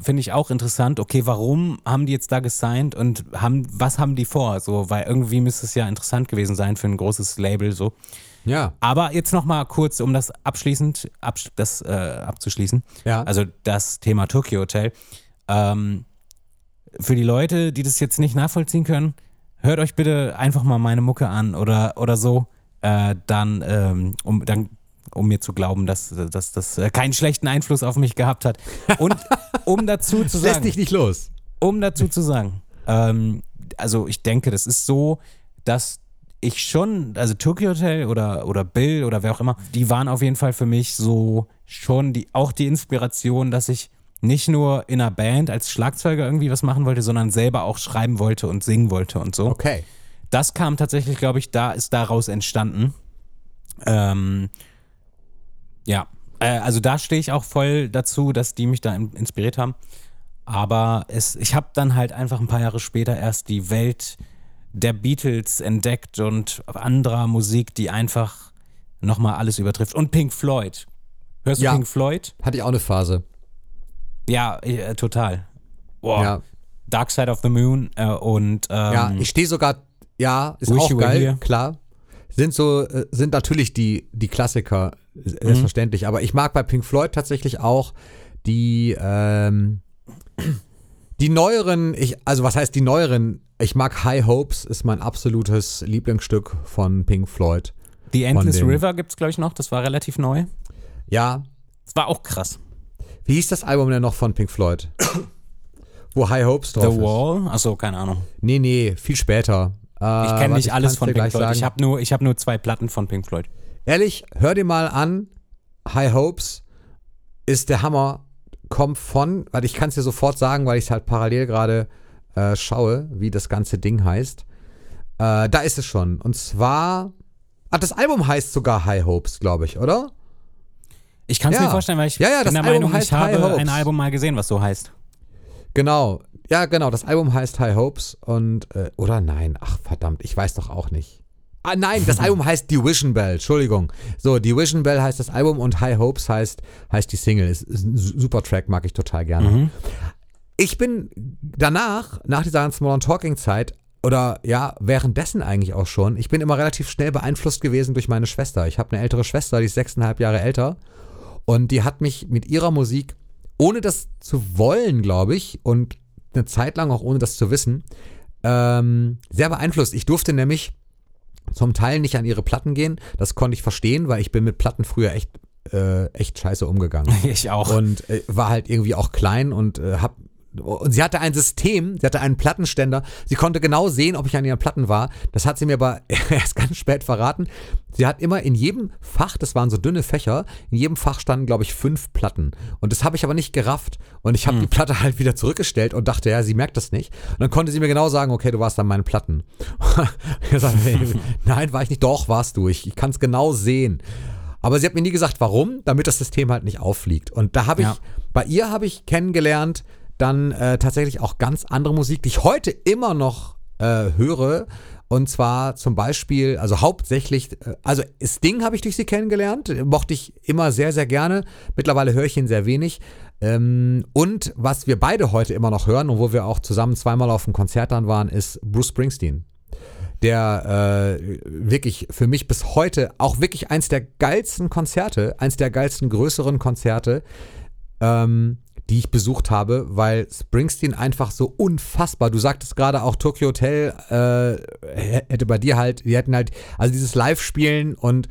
finde ich auch interessant, okay, warum haben die jetzt da gesigned und haben, was haben die vor? So, weil irgendwie müsste es ja interessant gewesen sein für ein großes Label. So. Ja. Aber jetzt nochmal kurz, um das abschließend, absch- das äh, abzuschließen. Ja. Also das Thema Tokio Hotel. Ähm, für die Leute, die das jetzt nicht nachvollziehen können, hört euch bitte einfach mal meine Mucke an oder, oder so, äh, dann, ähm, um, dann, um mir zu glauben, dass das äh, keinen schlechten Einfluss auf mich gehabt hat. Und um dazu zu sagen... Lässt dich nicht los. Um dazu zu sagen, ähm, also ich denke, das ist so, dass ich schon, also Tokio Hotel oder, oder Bill oder wer auch immer, die waren auf jeden Fall für mich so schon die, auch die Inspiration, dass ich nicht nur in einer Band als Schlagzeuger irgendwie was machen wollte, sondern selber auch schreiben wollte und singen wollte und so. Okay. Das kam tatsächlich, glaube ich, da ist daraus entstanden. Ähm, ja, äh, also da stehe ich auch voll dazu, dass die mich da in- inspiriert haben. Aber es, ich habe dann halt einfach ein paar Jahre später erst die Welt der Beatles entdeckt und anderer Musik, die einfach nochmal alles übertrifft. Und Pink Floyd. Hörst ja, du Pink Floyd? Hatte ich auch eine Phase. Ja, äh, total. Wow. Ja. Dark Side of the Moon äh, und ähm, ja, ich stehe sogar, ja, ist auch geil, here. Klar. Sind so, äh, sind natürlich die, die Klassiker, mhm. selbstverständlich, aber ich mag bei Pink Floyd tatsächlich auch die, ähm, die neueren, ich, also was heißt die neueren, ich mag High Hopes, ist mein absolutes Lieblingsstück von Pink Floyd. The Endless River gibt's, glaube ich, noch, das war relativ neu. Ja. Das war auch krass. Wie hieß das Album denn noch von Pink Floyd? Wo High Hopes drauf ist. The Wall? Achso, keine Ahnung. Nee, nee, viel später. Äh, ich kenne nicht alles von Pink Floyd. Ich habe nur, ich hab nur zwei Platten von Pink Floyd. Ehrlich, hör dir mal an. High Hopes ist der Hammer. Kommt von, weil ich kann es dir sofort sagen, weil ich es halt parallel gerade äh, schaue, wie das ganze Ding heißt. Äh, da ist es schon. Und zwar, ach, das Album heißt sogar High Hopes, glaube ich, oder? Ich kann es ja. mir vorstellen, weil ich ja, ja, bin der Album Meinung, heißt ich habe High ein Album mal gesehen, was so heißt. Genau. Ja, genau. Das Album heißt High Hopes und, äh, oder nein, ach verdammt, ich weiß doch auch nicht. Ah nein, das Album heißt Division Bell, Entschuldigung. So, Division Bell heißt das Album und High Hopes heißt, heißt die Single. Ist, ist ein super Track, mag ich total gerne. Mhm. Ich bin danach, nach dieser ganzen Modern Talking Zeit, oder ja, währenddessen eigentlich auch schon, ich bin immer relativ schnell beeinflusst gewesen durch meine Schwester. Ich habe eine ältere Schwester, die ist sechseinhalb Jahre älter. Und die hat mich mit ihrer Musik, ohne das zu wollen, glaube ich, und eine Zeit lang auch ohne das zu wissen, ähm, sehr beeinflusst. Ich durfte nämlich zum Teil nicht an ihre Platten gehen. Das konnte ich verstehen, weil ich bin mit Platten früher echt, äh, echt scheiße umgegangen. Ich auch. Und äh, war halt irgendwie auch klein und äh, hab... Und sie hatte ein System, sie hatte einen Plattenständer. Sie konnte genau sehen, ob ich an ihren Platten war. Das hat sie mir aber erst ganz spät verraten. Sie hat immer in jedem Fach, das waren so dünne Fächer, in jedem Fach standen, glaube ich, fünf Platten. Und das habe ich aber nicht gerafft. Und ich habe hm. die Platte halt wieder zurückgestellt und dachte, ja, sie merkt das nicht. Und dann konnte sie mir genau sagen, okay, du warst an meinen Platten. Ich gesagt, hey, nein, war ich nicht. Doch, warst du. Ich, ich kann es genau sehen. Aber sie hat mir nie gesagt, warum, damit das System halt nicht auffliegt. Und da habe ich, ja. bei ihr habe ich kennengelernt, dann äh, tatsächlich auch ganz andere Musik, die ich heute immer noch äh, höre. Und zwar zum Beispiel, also hauptsächlich, äh, also Sting habe ich durch sie kennengelernt, mochte ich immer sehr, sehr gerne. Mittlerweile höre ich ihn sehr wenig. Ähm, und was wir beide heute immer noch hören und wo wir auch zusammen zweimal auf dem Konzert dann waren, ist Bruce Springsteen. der äh, wirklich für mich bis heute auch wirklich eins der geilsten Konzerte, eins der geilsten größeren Konzerte, ähm, die ich besucht habe, weil Springsteen einfach so unfassbar, du sagtest gerade auch Tokio Hotel, äh, hätte bei dir halt, die hätten halt, also dieses Live-Spielen, und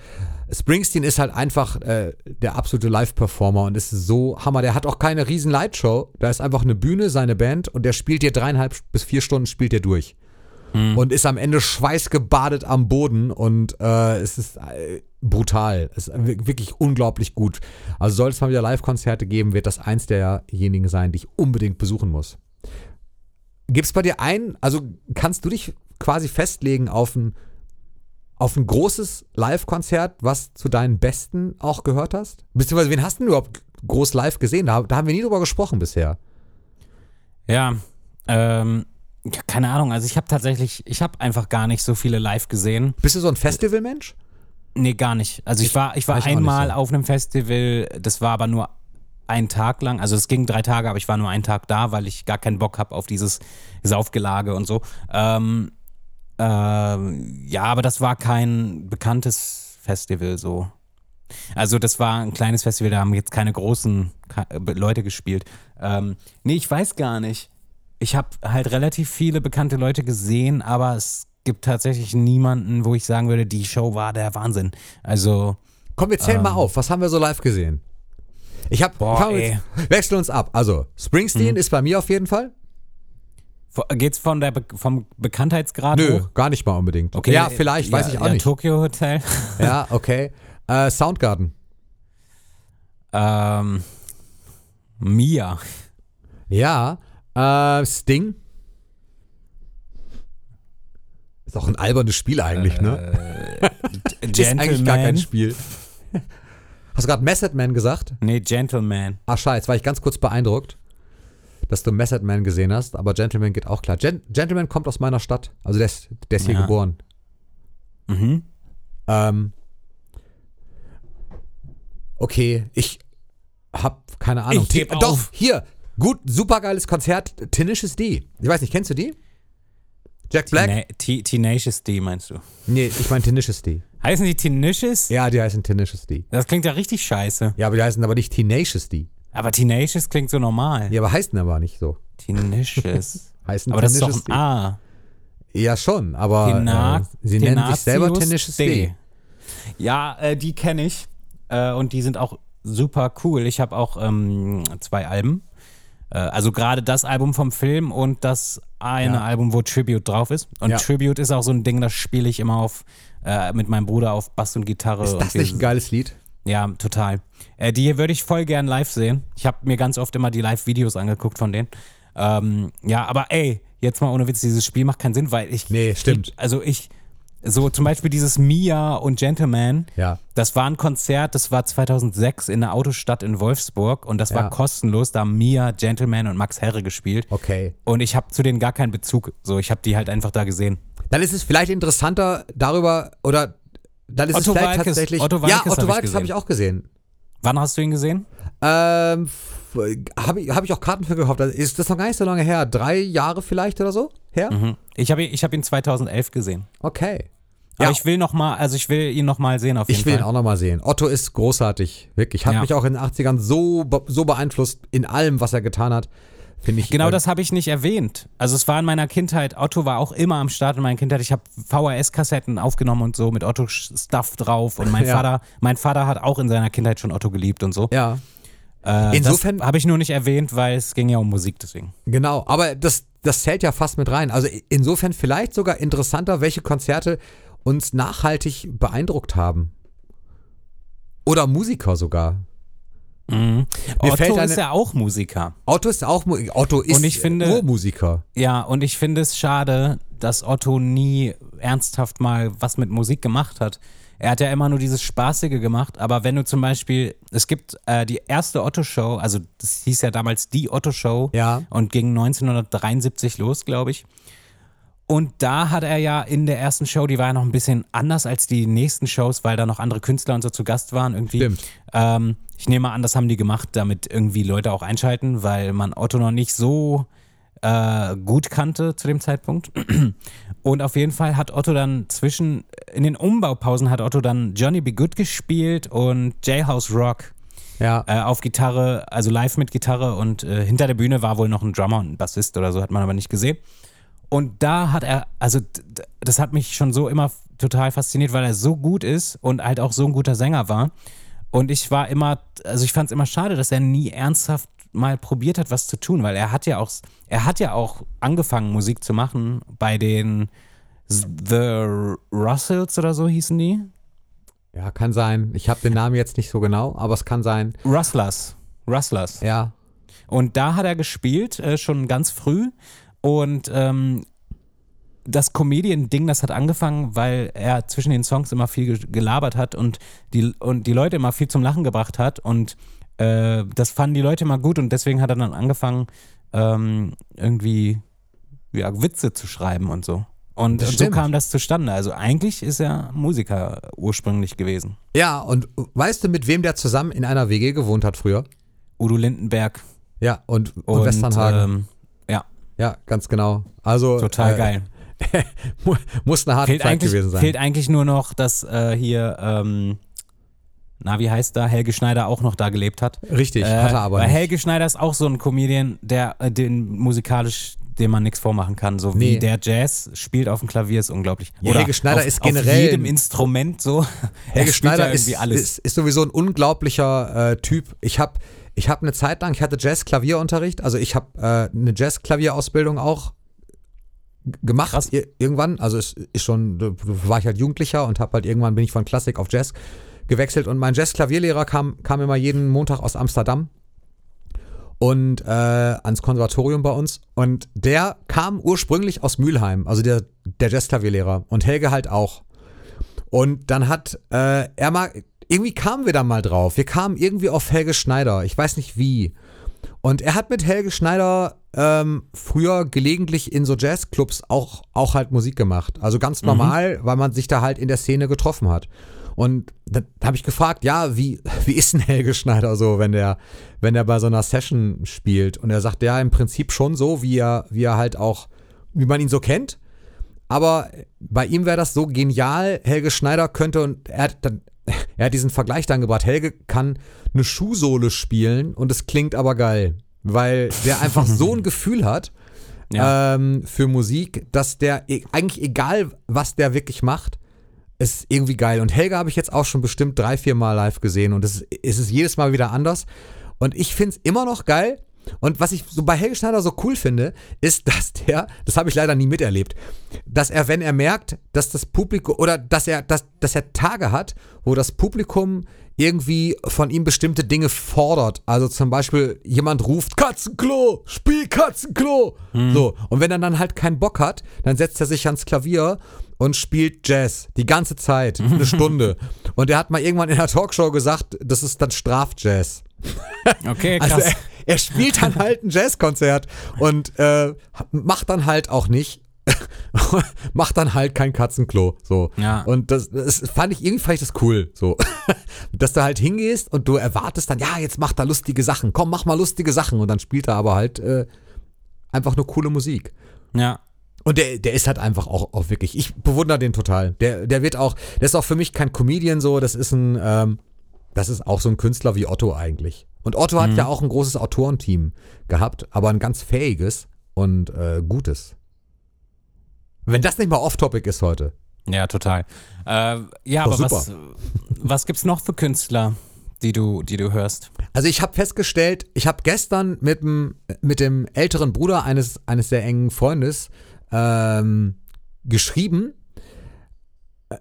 Springsteen ist halt einfach äh, der absolute Live-Performer und ist so Hammer. Der hat auch keine riesen Lightshow, da ist einfach eine Bühne, seine Band, und der spielt dir dreieinhalb bis vier Stunden spielt der durch. Mhm. Und ist am Ende schweißgebadet am Boden, und äh, es ist äh, brutal. Es ist wirklich unglaublich gut. Also soll es mal wieder Live-Konzerte geben, wird das eins derjenigen sein, die ich unbedingt besuchen muss. Gibt's bei dir ein, also kannst du dich quasi festlegen auf ein auf ein großes Live-Konzert, was zu deinen Besten auch gehört hast? Beziehungsweise, wen hast du denn überhaupt groß live gesehen? Da, da haben wir nie drüber gesprochen bisher. Ja, ähm, ja, keine Ahnung. Also ich habe tatsächlich, ich habe einfach gar nicht so viele live gesehen. Bist du so ein Festivalmensch? Nee, gar nicht. Also ich, ich war, ich war, war ich einmal so. auf einem Festival, das war aber nur einen Tag lang. Also es ging drei Tage, aber ich war nur einen Tag da, weil ich gar keinen Bock habe auf dieses Saufgelage und so. Ähm, Ähm, ja, aber das war kein bekanntes Festival so. Also das war ein kleines Festival, da haben jetzt keine großen Leute gespielt. Ähm, nee, ich weiß gar nicht. Ich habe halt relativ viele bekannte Leute gesehen, aber es gibt tatsächlich niemanden, wo ich sagen würde, die Show war der Wahnsinn. Also komm, wir zählen ähm, mal auf, was haben wir so live gesehen? Ich hab, boah, ey. Wechseln uns ab. Also Springsteen mhm. ist bei mir auf jeden Fall. Geht's von der Be- vom Bekanntheitsgrad Nö, hoch? Gar nicht mal unbedingt. Okay. Ja, vielleicht, ja, weiß ich auch ja, nicht. Tokio Hotel. Ja, okay. Äh, Soundgarden. Ähm, Mia. Ja. Äh, Sting. Ist auch ein albernes Spiel eigentlich, äh, ne? Äh, Gentleman. Ist eigentlich gar kein Spiel. Hast du gerade Method Man gesagt? Nee, Gentleman. Ach scheiße, war ich ganz kurz beeindruckt, dass du Method Man gesehen hast, aber Gentleman geht auch klar. Gen- Gentleman kommt aus meiner Stadt, also der ist, der ist hier ja. geboren. Mhm. Ähm, okay, ich hab keine Ahnung. Ich geb T- auf. Doch, hier, gut, supergeiles Konzert, Tenacious D. Ich weiß nicht, kennst du die? Jack Black? Tenacious D meinst du? Nee, ich meine Tenacious D. Heißen die Tenacious? Ja, die heißen Tenacious D. Das klingt ja richtig scheiße. Ja, aber die heißen aber nicht Tenacious D. Aber Tenacious klingt so normal. Ja, aber heißen aber nicht so. Tenacious. Heißen aber Tenacious, das ist doch ein A. Ja, schon, aber Tena- äh, sie Tenacious nennen sich selber Tenacious D. D. Ja, äh, die kenne ich. Äh, und die sind auch super cool. Ich habe auch ähm, zwei Alben. Äh, also gerade das Album vom Film und das eine ja. Album, wo Tribute drauf ist. Und ja. Tribute ist auch so ein Ding, das spiele ich immer auf äh, mit meinem Bruder auf Bass und Gitarre. Ist das und nicht ein geiles Lied? Ja, total. Äh, die würde ich voll gern live sehen. Ich habe mir ganz oft immer die Live-Videos angeguckt von denen. Ähm, ja, aber ey, jetzt mal ohne Witz, dieses Spiel macht keinen Sinn, weil ich... Nee, stimmt. Ich, also ich, so zum Beispiel dieses Mia und Gentleman, ja. das war ein Konzert, das war zweitausendsechs in einer Autostadt in Wolfsburg und das ja. war kostenlos, da haben Mia, Gentleman und Max Herre gespielt. Okay. Und ich habe zu denen gar keinen Bezug, so ich habe die halt einfach da gesehen. Dann ist es vielleicht interessanter darüber, oder... Dann ist Otto es Walkes, tatsächlich. Otto Walkes, ja, Otto Walkes habe ich auch gesehen. Wann hast du ihn gesehen? Ähm, habe ich, hab ich auch Karten für gekauft. Ist das noch gar nicht so lange her? Drei Jahre vielleicht oder so her? Mhm. Ich habe ich hab ihn zweitausendelf gesehen. Okay. Aber ja. ich will noch mal, also ich will ihn nochmal sehen auf jeden Fall. Ich will Fall. ihn auch nochmal sehen. Otto ist großartig, wirklich. Hat ja. mich auch in den achtzigern so, so beeinflusst in allem, was er getan hat. Ich genau, das habe ich nicht erwähnt. Also es war in meiner Kindheit, Otto war auch immer am Start in meiner Kindheit. Ich habe V H S-Kassetten aufgenommen und so mit Otto-Stuff drauf. Und mein, ja. Vater, mein Vater hat auch in seiner Kindheit schon Otto geliebt und so. Ja. Äh, Insofern habe ich nur nicht erwähnt, weil es ging ja um Musik deswegen. Genau, aber das, das zählt ja fast mit rein. Also insofern vielleicht sogar interessanter, welche Konzerte uns nachhaltig beeindruckt haben. Oder Musiker sogar. Mhm. Otto eine, ist ja auch Musiker. Otto ist auch Otto ist und ich finde, Urmusiker. Ja, und ich finde es schade, dass Otto nie ernsthaft mal was mit Musik gemacht hat. Er hat ja immer nur dieses Spaßige gemacht, aber wenn du zum Beispiel, es gibt äh, die erste Otto-Show, also das hieß ja damals die Otto-Show ja. und ging neunzehnhundertdreiundsiebzig los, glaube ich. Und da hat er ja in der ersten Show, die war ja noch ein bisschen anders als die nächsten Shows, weil da noch andere Künstler und so zu Gast waren irgendwie. Stimmt. Ähm, ich nehme mal an, das haben die gemacht, damit irgendwie Leute auch einschalten, weil man Otto noch nicht so äh, gut kannte zu dem Zeitpunkt. Und auf jeden Fall hat Otto dann zwischen, in den Umbaupausen hat Otto dann Johnny B. Goode gespielt und Jailhouse Rock. Ja. Äh, auf Gitarre, also live mit Gitarre, und äh, hinter der Bühne war wohl noch ein Drummer und ein Bassist oder so, hat man aber nicht gesehen. Und da hat er, also d- das hat mich schon so immer f- total fasziniert, weil er so gut ist und halt auch so ein guter Sänger war. Und ich war immer, also ich fand es immer schade, dass er nie ernsthaft mal probiert hat, was zu tun, weil er hat ja auch, er hat ja auch angefangen, Musik zu machen bei den The Russells oder so hießen die. Ja, kann sein. Ich habe den Namen jetzt nicht so genau, aber es kann sein. Rustlers. Rustlers. Ja. Und da hat er gespielt, äh, schon ganz früh. Und ähm, das Comedian-Ding, das hat angefangen, weil er zwischen den Songs immer viel gelabert hat und die, und die Leute immer viel zum Lachen gebracht hat. Und äh, das fanden die Leute immer gut. Und deswegen hat er dann angefangen, ähm, irgendwie ja, Witze zu schreiben und so. Und so kam das zustande. Also eigentlich ist er Musiker ursprünglich gewesen. Ja, und weißt du, mit wem der zusammen in einer W G gewohnt hat früher? Udo Lindenberg. Ja, und, und, und Westernhagen. Ähm, ja. Ja, ganz genau. Also total äh, geil. Muss eine harte fehlt Zeit gewesen sein. Fehlt eigentlich nur noch, dass äh, hier, ähm, na wie heißt da, Helge Schneider auch noch da gelebt hat. Richtig, äh, hat er aber weil nicht. Helge Schneider ist auch so ein Comedian, der äh, den musikalisch... dem man nichts vormachen kann, so nee. Wie der Jazz spielt auf dem Klavier, ist unglaublich. Ja, Helge Schneider auf, ist generell auf jedem Instrument so. Helge Schneider ist, alles. Ist, ist sowieso ein unglaublicher äh, Typ. Ich habe ich hab eine Zeit lang, ich hatte Jazz-Klavierunterricht, also ich habe äh, eine Jazz-Klavierausbildung auch gemacht. Krass. Irgendwann, also ist, ist schon, da war ich halt Jugendlicher und habe halt irgendwann bin ich von Klassik auf Jazz gewechselt, und mein Jazz-Klavierlehrer kam, kam immer jeden Montag aus Amsterdam und äh, ans Konservatorium bei uns, und der kam ursprünglich aus Mülheim, also der, der Jazzklavierlehrer, und Helge halt auch, und dann hat äh, er mal, irgendwie kamen wir dann mal drauf, wir kamen irgendwie auf Helge Schneider, ich weiß nicht wie, und er hat mit Helge Schneider ähm, früher gelegentlich in so Jazzclubs auch, auch halt Musik gemacht, also ganz normal, mhm. weil man sich da halt in der Szene getroffen hat. Und dann habe ich gefragt, ja, wie, wie ist denn Helge Schneider so, wenn der, wenn der bei so einer Session spielt? Und er sagt, ja, im Prinzip schon so, wie er, wie er halt auch, wie man ihn so kennt. Aber bei ihm wäre das so genial, Helge Schneider könnte, und er hat, dann, er hat diesen Vergleich dann gebracht, Helge kann eine Schuhsohle spielen und es klingt aber geil, weil der einfach so ein Gefühl hat ja. ähm, für Musik, dass der, eigentlich egal, was der wirklich macht, ist irgendwie geil. Und Helge habe ich jetzt auch schon bestimmt drei, vier Mal live gesehen, und es ist, ist jedes Mal wieder anders. Und ich finde es immer noch geil. Und was ich so bei Helge Schneider so cool finde, ist, dass der, das habe ich leider nie miterlebt, dass er, wenn er merkt, dass das Publikum, oder dass er, dass, dass er Tage hat, wo das Publikum irgendwie von ihm bestimmte Dinge fordert. Also zum Beispiel jemand ruft, Katzenklo, spiel Katzenklo. Mhm. So. Und wenn er dann halt keinen Bock hat, dann setzt er sich ans Klavier und spielt Jazz die ganze Zeit, eine Stunde. Und er hat mal irgendwann in der Talkshow gesagt, das ist dann Strafjazz. Okay, krass. Also er, er spielt dann halt ein Jazzkonzert und äh, macht dann halt auch nicht, macht dann halt kein Katzenklo. So. Ja. Und das, das fand ich, irgendwie fand ich das cool. So. Dass du halt hingehst und du erwartest dann, ja, jetzt macht er lustige Sachen, komm, mach mal lustige Sachen. Und dann spielt er aber halt äh, einfach nur coole Musik. Ja. Und der, der ist halt einfach auch, auch wirklich, ich bewundere den total. Der, der wird auch, der ist auch für mich kein Comedian so, das ist ein, ähm, das ist auch so ein Künstler wie Otto eigentlich. Und Otto mhm. hat ja auch ein großes Autorenteam gehabt, aber ein ganz fähiges und äh, gutes. Wenn das nicht mal off-topic ist heute. Ja, total. Äh, ja, aber super. was, was gibt's noch für Künstler, die du, die du hörst? Also ich habe festgestellt, ich habe gestern mit dem, mit dem älteren Bruder eines, eines sehr engen Freundes Ähm, geschrieben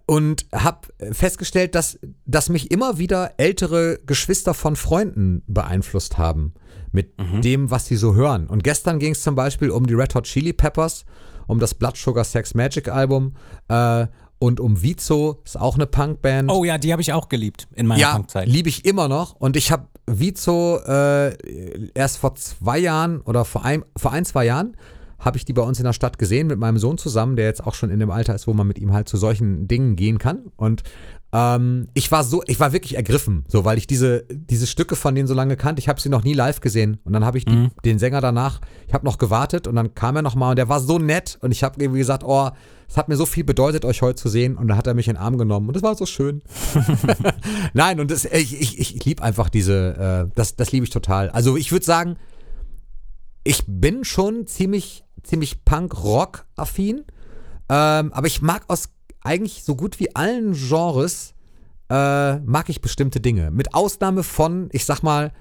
und habe festgestellt, dass, dass mich immer wieder ältere Geschwister von Freunden beeinflusst haben mit mhm. dem, was sie so hören. Und gestern ging es zum Beispiel um die Red Hot Chili Peppers, um das Blood Sugar Sex Magic Album äh, und um Wizo, ist auch eine Punkband. Oh ja, die habe ich auch geliebt in meiner ja, Punkzeit. Ja, liebe ich immer noch. Und ich habe Wizo äh, erst vor zwei Jahren oder vor ein, vor ein, zwei Jahren habe ich die bei uns in der Stadt gesehen mit meinem Sohn zusammen, der jetzt auch schon in dem Alter ist, wo man mit ihm halt zu solchen Dingen gehen kann. Und ähm, ich war so, ich war wirklich ergriffen, so, weil ich diese, diese Stücke von denen so lange kannte. Ich habe sie noch nie live gesehen. Und dann habe ich die, mhm. den Sänger danach, ich habe noch gewartet und dann kam er nochmal und der war so nett. Und ich habe irgendwie gesagt, oh, es hat mir so viel bedeutet, euch heute zu sehen. Und dann hat er mich in den Arm genommen und das war so schön. Nein, und das, ich, ich, ich liebe einfach diese, äh, das, das liebe ich total. Also ich würde sagen, ich bin schon ziemlich, ziemlich Punk-Rock-affin, ähm, aber ich mag aus eigentlich so gut wie allen Genres, äh, mag ich bestimmte Dinge. Mit Ausnahme von, ich sag mal,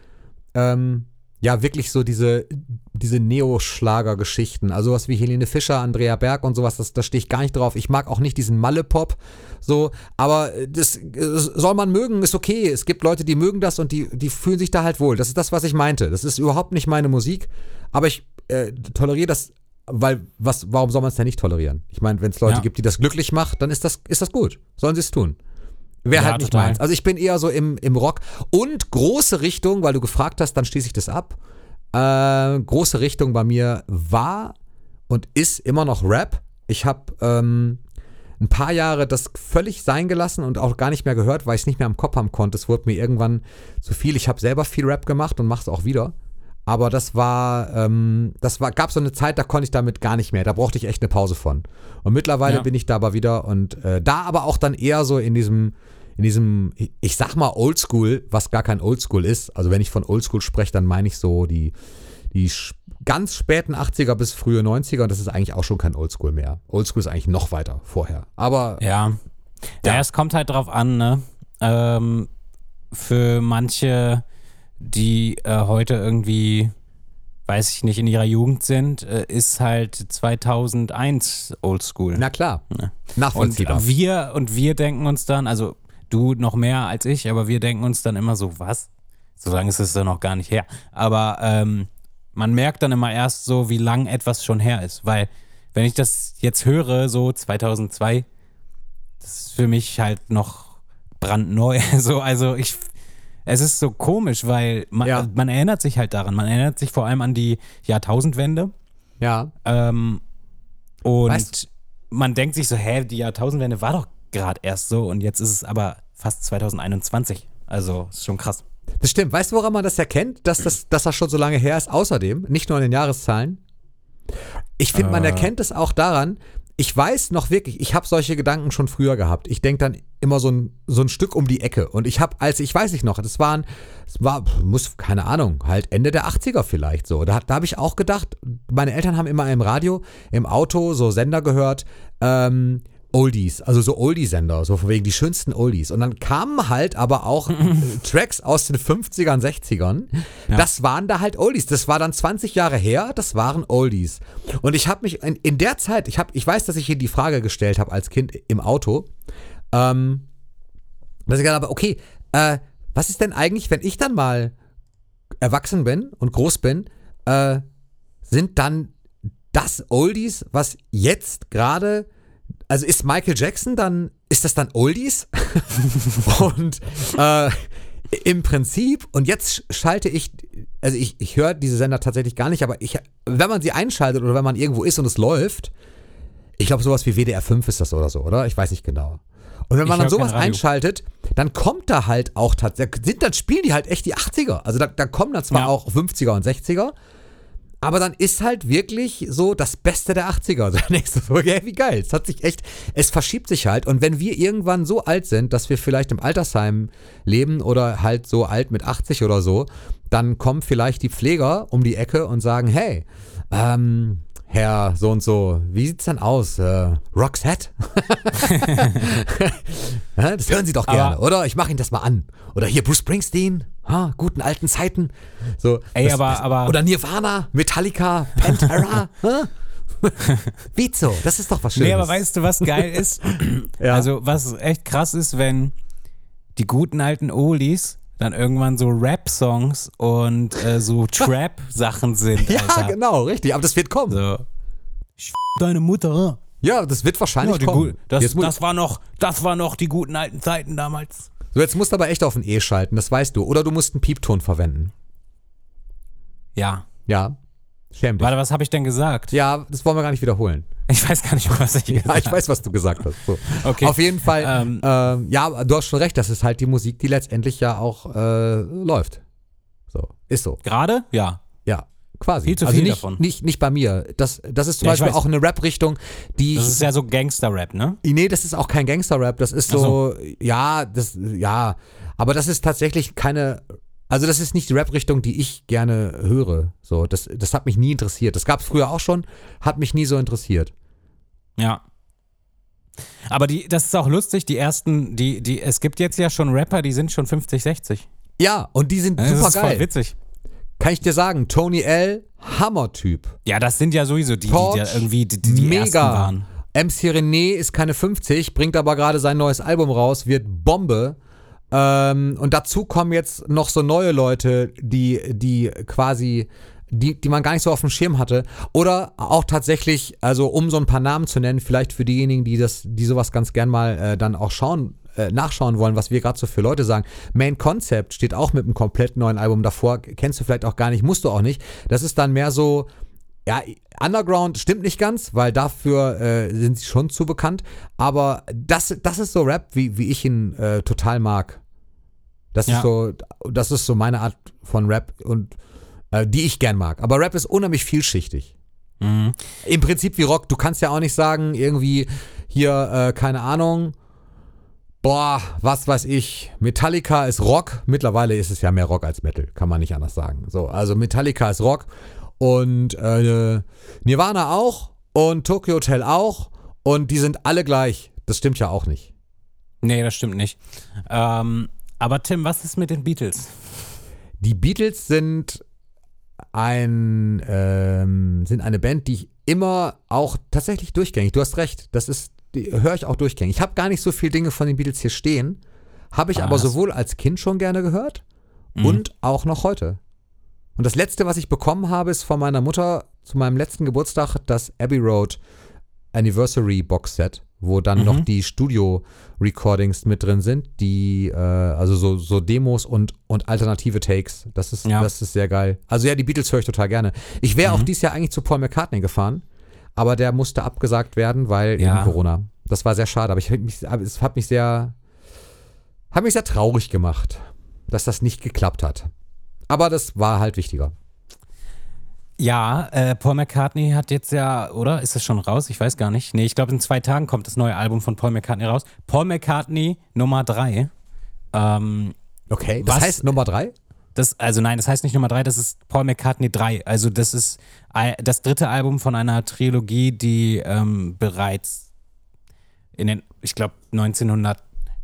ähm, ja, wirklich so diese, diese Neoschlager-Geschichten. Also sowas wie Helene Fischer, Andrea Berg und sowas, das, da stehe ich gar nicht drauf. Ich mag auch nicht diesen Malle-Pop, so, aber das, das soll man mögen, ist okay. Es gibt Leute, die mögen das und die, die fühlen sich da halt wohl. Das ist das, was ich meinte. Das ist überhaupt nicht meine Musik, aber ich äh, toleriere das, weil, was, warum soll man es denn nicht tolerieren? Ich meine, wenn es Leute ja. gibt, die das glücklich macht, dann ist das, ist das gut. Sollen sie es tun. Wäre ja, halt nicht total. Meins. Also ich bin eher so im, im Rock. Und große Richtung, weil du gefragt hast, dann schließe ich das ab. Äh, große Richtung bei mir war und ist immer noch Rap. Ich habe ähm, ein paar Jahre das völlig sein gelassen und auch gar nicht mehr gehört, weil ich es nicht mehr am Kopf haben konnte. Es wurde mir irgendwann zu viel. Ich habe selber viel Rap gemacht und mache es auch wieder. Aber das war, ähm, das war, gab so eine Zeit, da konnte ich damit gar nicht mehr. Da brauchte ich echt eine Pause von. Und mittlerweile ja. bin ich da aber wieder und äh, da aber auch dann eher so in diesem, in diesem, ich sag mal Oldschool, was gar kein Oldschool ist. Also wenn ich von Oldschool spreche, dann meine ich so die, die ganz späten achtziger bis frühe neunziger. Und das ist eigentlich auch schon kein Oldschool mehr. Oldschool ist eigentlich noch weiter vorher. Aber ja, ja. ja es kommt halt drauf an, ne? Ähm, für manche, die äh, heute irgendwie, weiß ich nicht, in ihrer Jugend sind, äh, ist halt zweitausendeins Oldschool. Na klar, ja. nachvollziehbar. Und wir, und wir denken uns dann, also du noch mehr als ich, aber wir denken uns dann immer so, was? So lange ist es ja noch gar nicht her. Aber ähm, man merkt dann immer erst so, wie lang etwas schon her ist. Weil wenn ich das jetzt höre, so zweitausendzwei, das ist für mich halt noch brandneu. so, also ich... Es ist so komisch, weil man, ja. man erinnert sich halt daran. Man erinnert sich vor allem an die Jahrtausendwende. Ja. Ähm, und weißt du? Man denkt sich so, hä, die Jahrtausendwende war doch gerade erst so und jetzt ist es aber fast zweitausendeinundzwanzig. Also, ist schon krass. Das stimmt. Weißt du, woran man das erkennt, dass das, dass das schon so lange her ist? Außerdem, nicht nur in den Jahreszahlen. Ich finde, äh. man erkennt es auch daran. Ich weiß noch wirklich, ich habe solche Gedanken schon früher gehabt. Ich denke dann immer so ein, so ein Stück um die Ecke. Und ich habe, als ich weiß nicht noch, das waren, es war, muss, keine Ahnung, halt Ende der achtziger vielleicht so. Da, da habe ich auch gedacht, meine Eltern haben immer im Radio, im Auto so Sender gehört, ähm, Oldies, also so Oldie-Sender, so von wegen die schönsten Oldies. Und dann kamen halt aber auch Tracks aus den fünfzigern, sechzigern. Ja. Das waren da halt Oldies. Das war dann zwanzig Jahre her, das waren Oldies. Und ich habe mich in, in der Zeit, ich, hab, ich weiß, dass ich hier die Frage gestellt habe als Kind im Auto, ähm, dass ich gedacht habe, okay, äh, was ist denn eigentlich, wenn ich dann mal erwachsen bin und groß bin, äh, sind dann das Oldies, was jetzt gerade... Also ist Michael Jackson dann, ist das dann Oldies? und äh, im Prinzip, und jetzt schalte ich, also ich, ich höre diese Sender tatsächlich gar nicht, aber ich, wenn man sie einschaltet oder wenn man irgendwo ist und es läuft, ich glaube sowas wie W D R fünf ist das oder so, oder? Ich weiß nicht genau. Und wenn man dann sowas einschaltet, dann kommt da halt auch tatsächlich, dann spielen die halt echt die achtziger. Also da, da kommen dann zwar ja. auch fünfziger und sechziger, aber dann ist halt wirklich so das Beste der achtziger. Also nächste Folge, wie geil. Es hat sich echt, es verschiebt sich halt. Und wenn wir irgendwann so alt sind, dass wir vielleicht im Altersheim leben oder halt so alt mit achtzig oder so, dann kommen vielleicht die Pfleger um die Ecke und sagen, hey, ähm, Herr so und so, wie sieht's denn aus? Äh, Roxette? Das hören Sie doch gerne, aber, oder? Ich mache Ihnen das mal an. Oder hier Bruce Springsteen. Ha, guten alten Zeiten. So, ey, das, aber, das, aber, oder Nirvana, Metallica, Pantera. Wizo, das ist doch was Schönes. Nee, aber weißt du, was geil ist? ja. Also, was echt krass ist, wenn die guten alten Oldies dann irgendwann so Rap-Songs und äh, so Trap-Sachen sind. Ja, Alter. Genau, richtig. Aber das wird kommen. So. Ich f*** deine Mutter. Ja, das wird wahrscheinlich ja, kommen. Gu- das, das, war noch, das war noch die guten alten Zeiten damals. So, jetzt musst du aber echt auf ein E schalten, das weißt du. Oder du musst einen Piepton verwenden. Ja. Ja. Schäm dich. Warte, was habe ich denn gesagt? Ja, das wollen wir gar nicht wiederholen. Ich weiß gar nicht, was ich gesagt habe. Ja, ich weiß, was du gesagt hast. So. Okay. Auf jeden Fall, ähm, ähm, ja, du hast schon recht, das ist halt die Musik, die letztendlich ja auch äh, läuft. So, ist so. Gerade? Ja. Ja, quasi. Viel zu also viel nicht, davon. Nicht, nicht bei mir. Das, das ist zum ja, Beispiel auch eine Rap-Richtung, die... Das ist ja so Gangster-Rap, ne? Nee, das ist auch kein Gangster-Rap, das ist so, so, ja, das, ja, aber das ist tatsächlich keine... Also das ist nicht die Rap-Richtung, die ich gerne höre. So, das, das hat mich nie interessiert. Das gab es früher auch schon, hat mich nie so interessiert. Ja. Aber die, das ist auch lustig, die ersten, die, die, es gibt jetzt ja schon Rapper, die sind schon fünfzig, sechzig. Ja, und die sind super geil. Das ist voll witzig. Kann ich dir sagen, Tony L, Hammer-Typ. Ja, das sind ja sowieso die, Torch, die ja irgendwie die, die mega. Ersten waren. M C René ist keine fünfzig, bringt aber gerade sein neues Album raus, wird Bombe. Ähm, und dazu kommen jetzt noch so neue Leute, die, die quasi, die, die man gar nicht so auf dem Schirm hatte. Oder auch tatsächlich, also um so ein paar Namen zu nennen, vielleicht für diejenigen, die das, die sowas ganz gern mal äh, dann auch schauen, äh, nachschauen wollen, was wir gerade so für Leute sagen. Main Concept steht auch mit einem komplett neuen Album davor. Kennst du vielleicht auch gar nicht, musst du auch nicht. Das ist dann mehr so, ja, Underground stimmt nicht ganz, weil dafür äh, sind sie schon zu bekannt. Aber das, das ist so Rap, wie, wie ich ihn äh, total mag. Das, ja. ist so, das ist so meine Art von Rap, und äh, die ich gern mag. Aber Rap ist unheimlich vielschichtig. Mhm. Im Prinzip wie Rock. Du kannst ja auch nicht sagen, irgendwie hier, äh, keine Ahnung, boah, was weiß ich, Metallica ist Rock. Mittlerweile ist es ja mehr Rock als Metal, kann man nicht anders sagen. So, also Metallica ist Rock und äh, Nirvana auch und Tokio Hotel auch, und die sind alle gleich. Das stimmt ja auch nicht. Nee, das stimmt nicht. Ähm... Aber Tim, was ist mit den Beatles? Die Beatles sind, ein, ähm, sind eine Band, die ich immer auch tatsächlich durchgängig, du hast recht, das ist, höre ich auch durchgängig. Ich habe gar nicht so viele Dinge von den Beatles hier stehen, habe ich ah, aber sowohl als Kind schon gerne gehört mhm. und auch noch heute. Und das Letzte, was ich bekommen habe, ist von meiner Mutter zu meinem letzten Geburtstag das Abbey Road Anniversary Box Set, wo dann mhm. noch die Studio-Recordings mit drin sind, die, äh, also so, so Demos und, und alternative Takes. Das ist, ja. das ist sehr geil. Also ja, die Beatles höre ich total gerne. Ich wäre mhm. auch dieses Jahr eigentlich zu Paul McCartney gefahren, aber der musste abgesagt werden, weil ja. eben Corona. Das war sehr schade, aber ich, mich, es hat mich sehr, hat mich sehr traurig gemacht, dass das nicht geklappt hat. Aber das war halt wichtiger. Ja, äh, Paul McCartney hat jetzt ja, oder? Ist das schon raus? Ich weiß gar nicht. Nee, ich glaube, in zwei Tagen kommt das neue Album von Paul McCartney raus. Paul McCartney Nummer drei. Ähm, okay, das was, heißt Nummer drei? Das, also nein, das heißt nicht Nummer drei, das ist Paul McCartney drei. Also das ist das dritte Album von einer Trilogie, die ähm, bereits in den, ich glaube, neunzehnhundert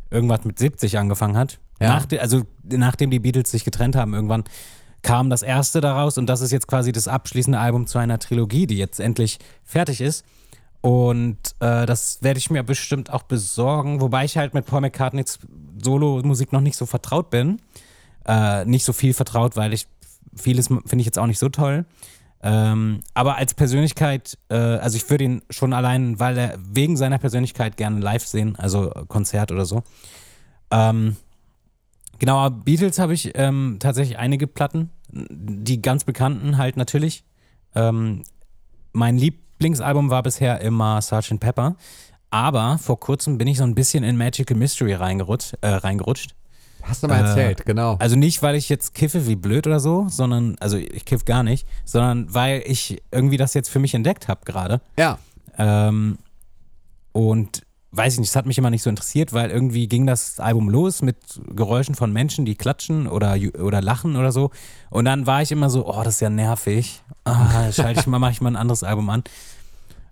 irgendwas mit siebzig angefangen hat. Ja. Nach, also nachdem die Beatles sich getrennt haben irgendwann, kam das erste daraus, und das ist jetzt quasi das abschließende Album zu einer Trilogie, die jetzt endlich fertig ist. Und äh, das werde ich mir bestimmt auch besorgen, wobei ich halt mit Paul McCartneys Solo-Musik noch nicht so vertraut bin. Äh, nicht so viel vertraut, weil ich vieles finde ich jetzt auch nicht so toll. Ähm, aber als Persönlichkeit, äh, also ich würde ihn schon allein, weil er wegen seiner Persönlichkeit gerne live sehen, also Konzert oder so. Ähm, Genau, Beatles habe ich ähm, tatsächlich einige Platten, die ganz bekannten halt natürlich. Ähm, mein Lieblingsalbum war bisher immer Sergeant Pepper, aber vor kurzem bin ich so ein bisschen in Magical Mystery reingerutscht. Äh, reingerutscht. Hast du mal äh, erzählt, genau. Also nicht, weil ich jetzt kiffe wie blöd oder so, sondern, also ich kiff gar nicht, sondern weil ich irgendwie das jetzt für mich entdeckt habe gerade. Ja. Ähm, und weiß ich nicht, das hat mich immer nicht so interessiert, weil irgendwie ging das Album los mit Geräuschen von Menschen, die klatschen oder, oder lachen oder so. Und dann war ich immer so, oh, das ist ja nervig. Ah, schalte ich mal, mache ich mal ein anderes Album an.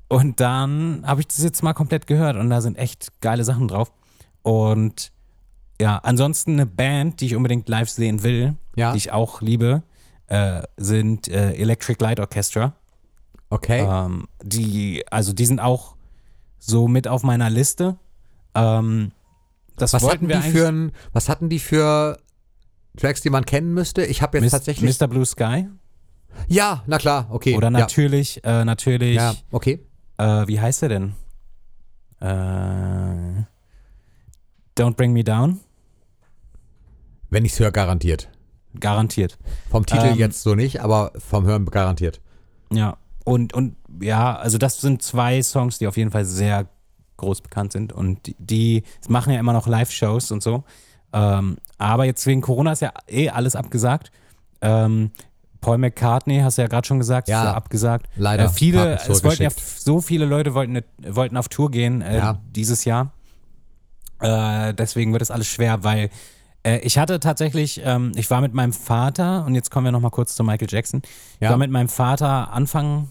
Und dann habe ich das jetzt mal komplett gehört, und da sind echt geile Sachen drauf. Und ja, ansonsten eine Band, die ich unbedingt live sehen will, ja. die ich auch liebe, äh, sind äh, Electric Light Orchestra. Okay. Ähm, die, also die sind auch so mit auf meiner Liste. Ähm, das was wollten wir eigentlich. Für ein, was hatten die für Tracks, die man kennen müsste? Ich habe jetzt Mis- tatsächlich. Mister Blue Sky? Ja, na klar, okay. Oder natürlich, ja. äh, natürlich. Ja, okay. Äh, wie heißt der denn? Äh, Don't Bring Me Down? Wenn ich's höre, garantiert. Garantiert. Vom Titel ähm, jetzt so nicht, aber vom Hören garantiert. Ja, und, und ja, also das sind zwei Songs, die auf jeden Fall sehr groß bekannt sind und die, die machen ja immer noch Live-Shows und so. Ähm, aber jetzt wegen Corona ist ja eh alles abgesagt. Ähm, Paul McCartney, hast du ja gerade schon gesagt, ja, ist ja abgesagt. Leider. Äh, viele, es wollten ja, so viele Leute wollten, wollten auf Tour gehen äh, ja. dieses Jahr. Äh, deswegen wird es alles schwer, weil äh, ich hatte tatsächlich, ähm, ich war mit meinem Vater, und jetzt kommen wir nochmal kurz zu Michael Jackson. Ja. Ich war mit meinem Vater Anfang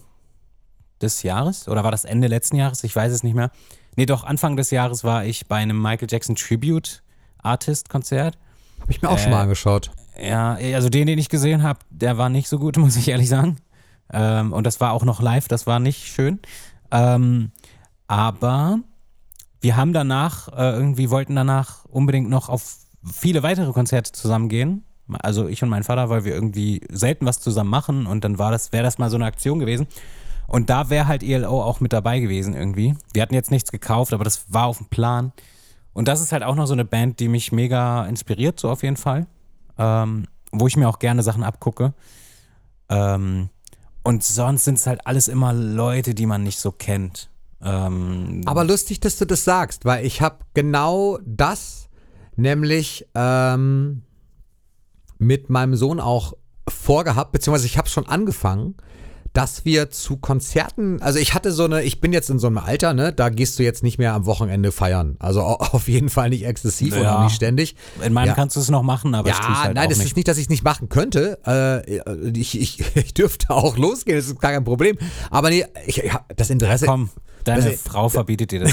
des Jahres, oder war das Ende letzten Jahres? Ich weiß es nicht mehr. Nee, doch, Anfang des Jahres war ich bei einem Michael Jackson Tribute Artist Konzert. Habe ich mir auch äh, schon mal angeschaut. Ja, also den, den ich gesehen habe, der war nicht so gut, muss ich ehrlich sagen. Ähm, und das war auch noch live, das war nicht schön. Ähm, aber wir haben danach, äh, irgendwie wollten danach unbedingt noch auf viele weitere Konzerte zusammen gehen. Also ich und mein Vater, weil wir irgendwie selten was zusammen machen. Und dann war das, wäre das mal so eine Aktion gewesen. Und da wäre halt E L O auch mit dabei gewesen irgendwie. Wir hatten jetzt nichts gekauft, aber das war auf dem Plan. Und das ist halt auch noch so eine Band, die mich mega inspiriert, so auf jeden Fall. Ähm, wo ich mir auch gerne Sachen abgucke. Ähm, und sonst sind es halt alles immer Leute, die man nicht so kennt. Ähm, Aber lustig, dass du das sagst, weil ich habe genau das nämlich ähm, mit meinem Sohn auch vorgehabt, beziehungsweise ich habe schon angefangen, dass wir zu Konzerten, also ich hatte so eine, ich bin jetzt in so einem Alter, ne, da gehst du jetzt nicht mehr am Wochenende feiern. Also auf jeden Fall nicht exzessiv ja. und auch nicht ständig. In meinem ja. kannst du es noch machen, aber ja, ich tue es halt nein, auch das nicht. Ist nicht, dass ich es nicht machen könnte. Äh, ich, ich, ich dürfte auch losgehen, das ist gar kein Problem. Aber nee, ich, ich, das Interesse... Ja, komm, deine das, Frau verbietet dir das.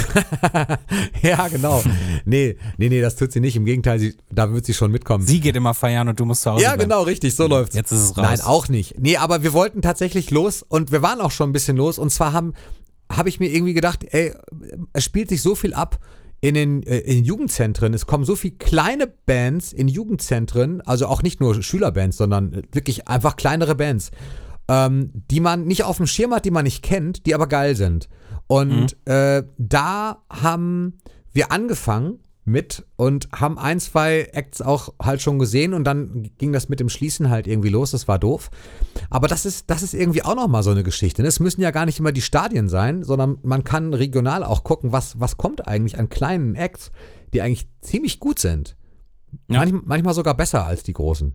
Ja, genau. nee, nee, nee, das tut sie nicht. Im Gegenteil, sie, da wird sie schon mitkommen. Sie geht immer feiern und du musst zu Hause Ja, bleiben. Genau, richtig, so läuft's. Jetzt ist es raus. Nein, auch nicht. Nee, aber wir wollten tatsächlich los. Und wir waren auch schon ein bisschen los. Und zwar habe hab ich mir irgendwie gedacht, ey, es spielt sich so viel ab in den in Jugendzentren. Es kommen so viele kleine Bands in Jugendzentren, also auch nicht nur Schülerbands, sondern wirklich einfach kleinere Bands, ähm, die man nicht auf dem Schirm hat, die man nicht kennt, die aber geil sind. Und mhm. äh, da haben wir angefangen mit und haben ein, zwei Acts auch halt schon gesehen und dann ging das mit dem Schließen halt irgendwie los, das war doof. Aber das ist, das ist irgendwie auch nochmal so eine Geschichte. Es müssen ja gar nicht immer die Stadien sein, sondern man kann regional auch gucken, was, was kommt eigentlich an kleinen Acts, die eigentlich ziemlich gut sind. Ja. Manch, manchmal sogar besser als die großen.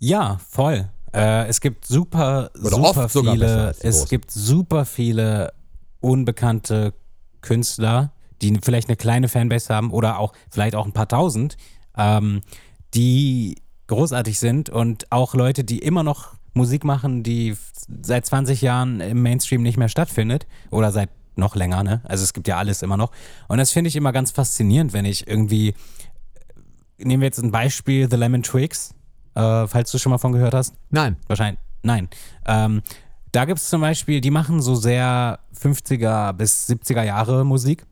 Ja, voll. Äh, es gibt super, Oder super viele, es großen. gibt super viele unbekannte Künstler, die vielleicht eine kleine Fanbase haben oder auch vielleicht auch ein paar tausend, ähm, die großartig sind und auch Leute, die immer noch Musik machen, die seit zwanzig Jahren im Mainstream nicht mehr stattfindet oder seit noch länger, ne? Also es gibt ja alles immer noch. Und das finde ich immer ganz faszinierend, wenn ich irgendwie, nehmen wir jetzt ein Beispiel, The Lemon Twigs, äh, falls du schon mal von gehört hast. Nein. Wahrscheinlich, nein. Ähm, da gibt es zum Beispiel, die machen so sehr fünfziger bis siebziger Jahre Musik.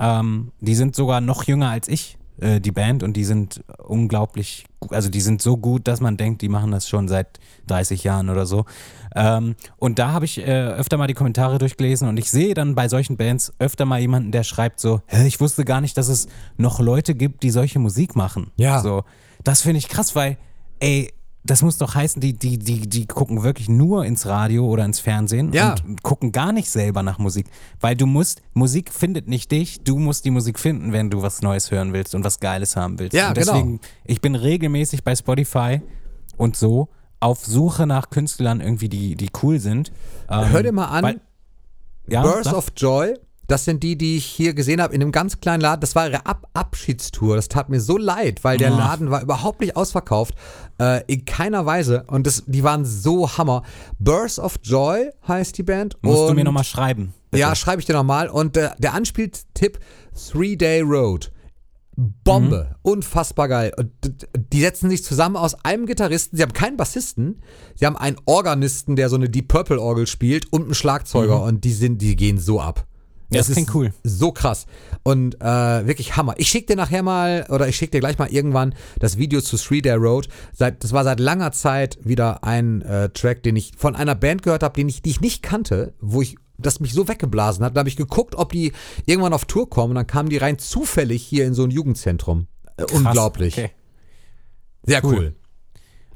Ähm, die sind sogar noch jünger als ich, äh, die Band, und die sind unglaublich, also die sind so gut, dass man denkt, die machen das schon seit dreißig Jahren oder so. Ähm, und da habe ich äh, öfter mal die Kommentare durchgelesen und ich sehe dann bei solchen Bands öfter mal jemanden, der schreibt so, hä, ich wusste gar nicht, dass es noch Leute gibt, die solche Musik machen. Ja. So, das finde ich krass, weil, ey, das muss doch heißen, die, die, die, die gucken wirklich nur ins Radio oder ins Fernsehen ja. und gucken gar nicht selber nach Musik. Weil du musst, Musik findet nicht dich, du musst die Musik finden, wenn du was Neues hören willst und was Geiles haben willst. Ja, und deswegen, genau. Ich bin regelmäßig bei Spotify und so auf Suche nach Künstlern irgendwie, die, die cool sind. Ähm, Hör dir mal an, weil, ja, Birth of Joy. Das sind die, die ich hier gesehen habe in einem ganz kleinen Laden. Das war ihre Ab- Abschiedstour. Das tat mir so leid, weil der Laden war überhaupt nicht ausverkauft. Äh, in keiner Weise. Und das, die waren so Hammer. Birth of Joy heißt die Band. Musst und, du mir nochmal schreiben. Bitte. Ja, schreibe ich dir nochmal. Und äh, der Anspieltipp, Three Day Road. Bombe. Mhm. Unfassbar geil. Und die setzen sich zusammen aus einem Gitarristen. Sie haben keinen Bassisten. Sie haben einen Organisten, der so eine Deep Purple Orgel spielt und einen Schlagzeuger. Mhm. Und die sind, die gehen so ab. Das, das klingt cool. So krass. Und äh, wirklich Hammer. Ich schicke dir nachher mal, oder ich schicke dir gleich mal irgendwann das Video zu Three Day Road. Seit, das war seit langer Zeit wieder ein äh, Track, den ich von einer Band gehört habe, die ich nicht kannte, wo ich das mich so weggeblasen hat. Da habe ich geguckt, ob die irgendwann auf Tour kommen. Und dann kamen die rein zufällig hier in so ein Jugendzentrum. Äh, krass, unglaublich. Okay. Sehr cool. cool.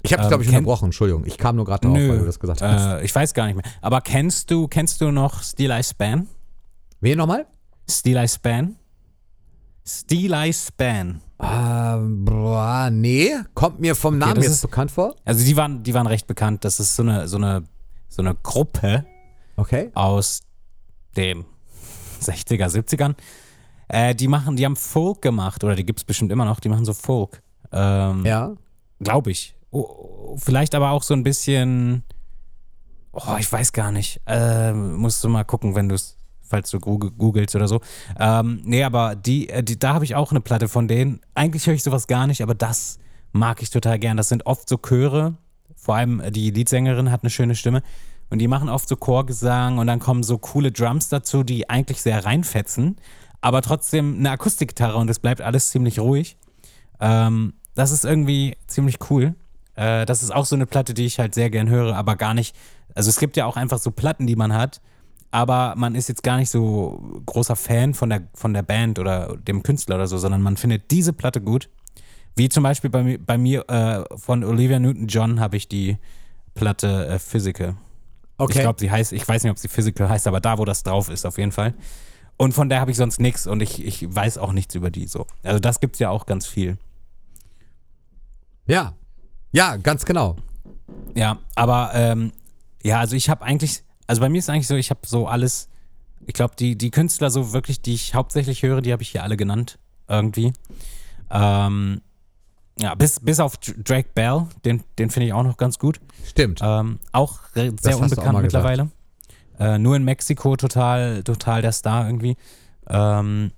Ich habe dich, glaube ich, unterbrochen, Entschuldigung. Ich kam nur gerade darauf, nö, weil du das gesagt hast. Äh, ich weiß gar nicht mehr. Aber kennst du, kennst du noch Steel Eye Span? Wen nochmal? Steel Eye Span? Steel Eye Span. Ah, boah, nee, kommt mir vom Namen okay, jetzt ist, bekannt vor. Also die waren, die waren recht bekannt. Das ist so eine, so eine, so eine Gruppe okay. aus den sechziger, siebzigern. Äh, die machen, die haben Folk gemacht, oder die gibt es bestimmt immer noch, die machen so Folk. Ähm, ja. Glaube ich. Oh, vielleicht aber auch so ein bisschen, oh, ich weiß gar nicht. Äh, musst du mal gucken, wenn du es, falls du googelst oder so. Ähm, nee, aber die, die da habe ich auch eine Platte von denen. Eigentlich höre ich sowas gar nicht, aber das mag ich total gern. Das sind oft so Chöre, vor allem die Liedsängerin hat eine schöne Stimme und die machen oft so Chorgesang und dann kommen so coole Drums dazu, die eigentlich sehr reinfetzen, aber trotzdem eine Akustikgitarre und es bleibt alles ziemlich ruhig. Ähm, das ist irgendwie ziemlich cool. Äh, das ist auch so eine Platte, die ich halt sehr gern höre, aber gar nicht, also es gibt ja auch einfach so Platten, die man hat, aber man ist jetzt gar nicht so großer Fan von der, von der Band oder dem Künstler oder so, sondern man findet diese Platte gut. Wie zum Beispiel bei, bei mir äh, von Olivia Newton-John habe ich die Platte äh, Physical. Okay. Ich glaube, sie heißt, ich weiß nicht, ob sie Physical heißt, aber da, wo das drauf ist, auf jeden Fall. Und von der habe ich sonst nichts und ich, ich weiß auch nichts über die so. Also das gibt's ja auch ganz viel. Ja, ja, ganz genau. Ja, aber ähm, ja, also ich habe eigentlich, also bei mir ist eigentlich so, ich habe so alles, ich glaube, die, die Künstler so wirklich, die ich hauptsächlich höre, die habe ich hier alle genannt irgendwie. Ähm, ja, bis, bis auf Drake Bell, den, den finde ich auch noch ganz gut. Stimmt. Ähm, auch sehr das unbekannt auch mittlerweile. Äh, nur in Mexiko total, total der Star irgendwie. Ähm,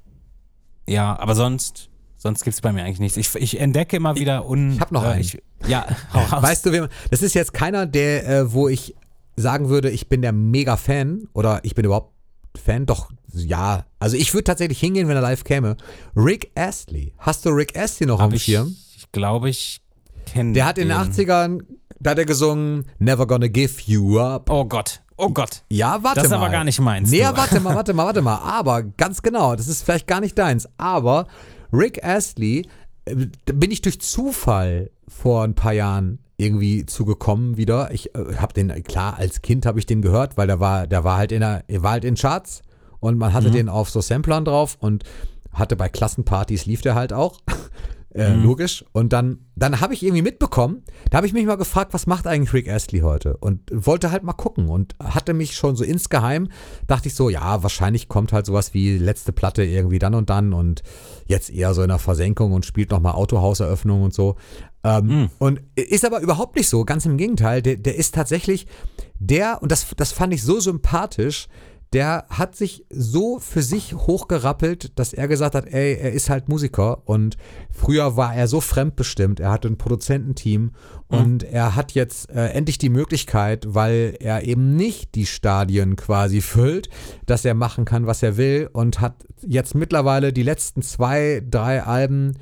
ja, aber sonst, sonst gibt es bei mir eigentlich nichts. Ich, ich entdecke immer wieder un... Ich hab noch äh, einen. Ich, ja, hau raus. Weißt du, das ist jetzt keiner, der, äh, wo ich sagen würde, ich bin der Mega-Fan oder ich bin überhaupt Fan, doch, ja. Also ich würde tatsächlich hingehen, wenn er live käme. Rick Astley. Hast du Rick Astley noch auf dem Schirm? Ich glaube, ich kenne den. Der hat in den achtzigern, da hat er gesungen, Never Gonna Give You Up. Oh Gott, oh Gott. Ja, warte mal. Das ist mal. aber gar nicht meins. Nee, du. warte mal, warte mal, warte mal. Aber ganz genau, das ist vielleicht gar nicht deins. Aber Rick Astley, bin ich durch Zufall vor ein paar Jahren irgendwie zugekommen wieder. Ich äh, habe den, klar, als Kind habe ich den gehört, weil der war, der war halt in der, war halt in Charts und man hatte mhm. den auf so Samplern drauf und hatte bei Klassenpartys lief der halt auch. äh, mhm. Logisch. Und dann, dann habe ich irgendwie mitbekommen, da habe ich mich mal gefragt, was macht eigentlich Rick Astley heute? Und wollte halt mal gucken und hatte mich schon so insgeheim, dachte ich so, ja, wahrscheinlich kommt halt sowas wie letzte Platte irgendwie dann und dann und jetzt eher so in der Versenkung und spielt nochmal Autohauseröffnung und so. Ähm, mhm. Und ist aber überhaupt nicht so, ganz im Gegenteil, der, der ist tatsächlich der, und das, das fand ich so sympathisch, der hat sich so für sich hochgerappelt, dass er gesagt hat, ey, er ist halt Musiker und früher war er so fremdbestimmt, er hatte ein Produzententeam und mhm. er hat jetzt äh, endlich die Möglichkeit, weil er eben nicht die Stadien quasi füllt, dass er machen kann, was er will und hat jetzt mittlerweile die letzten zwei, drei Alben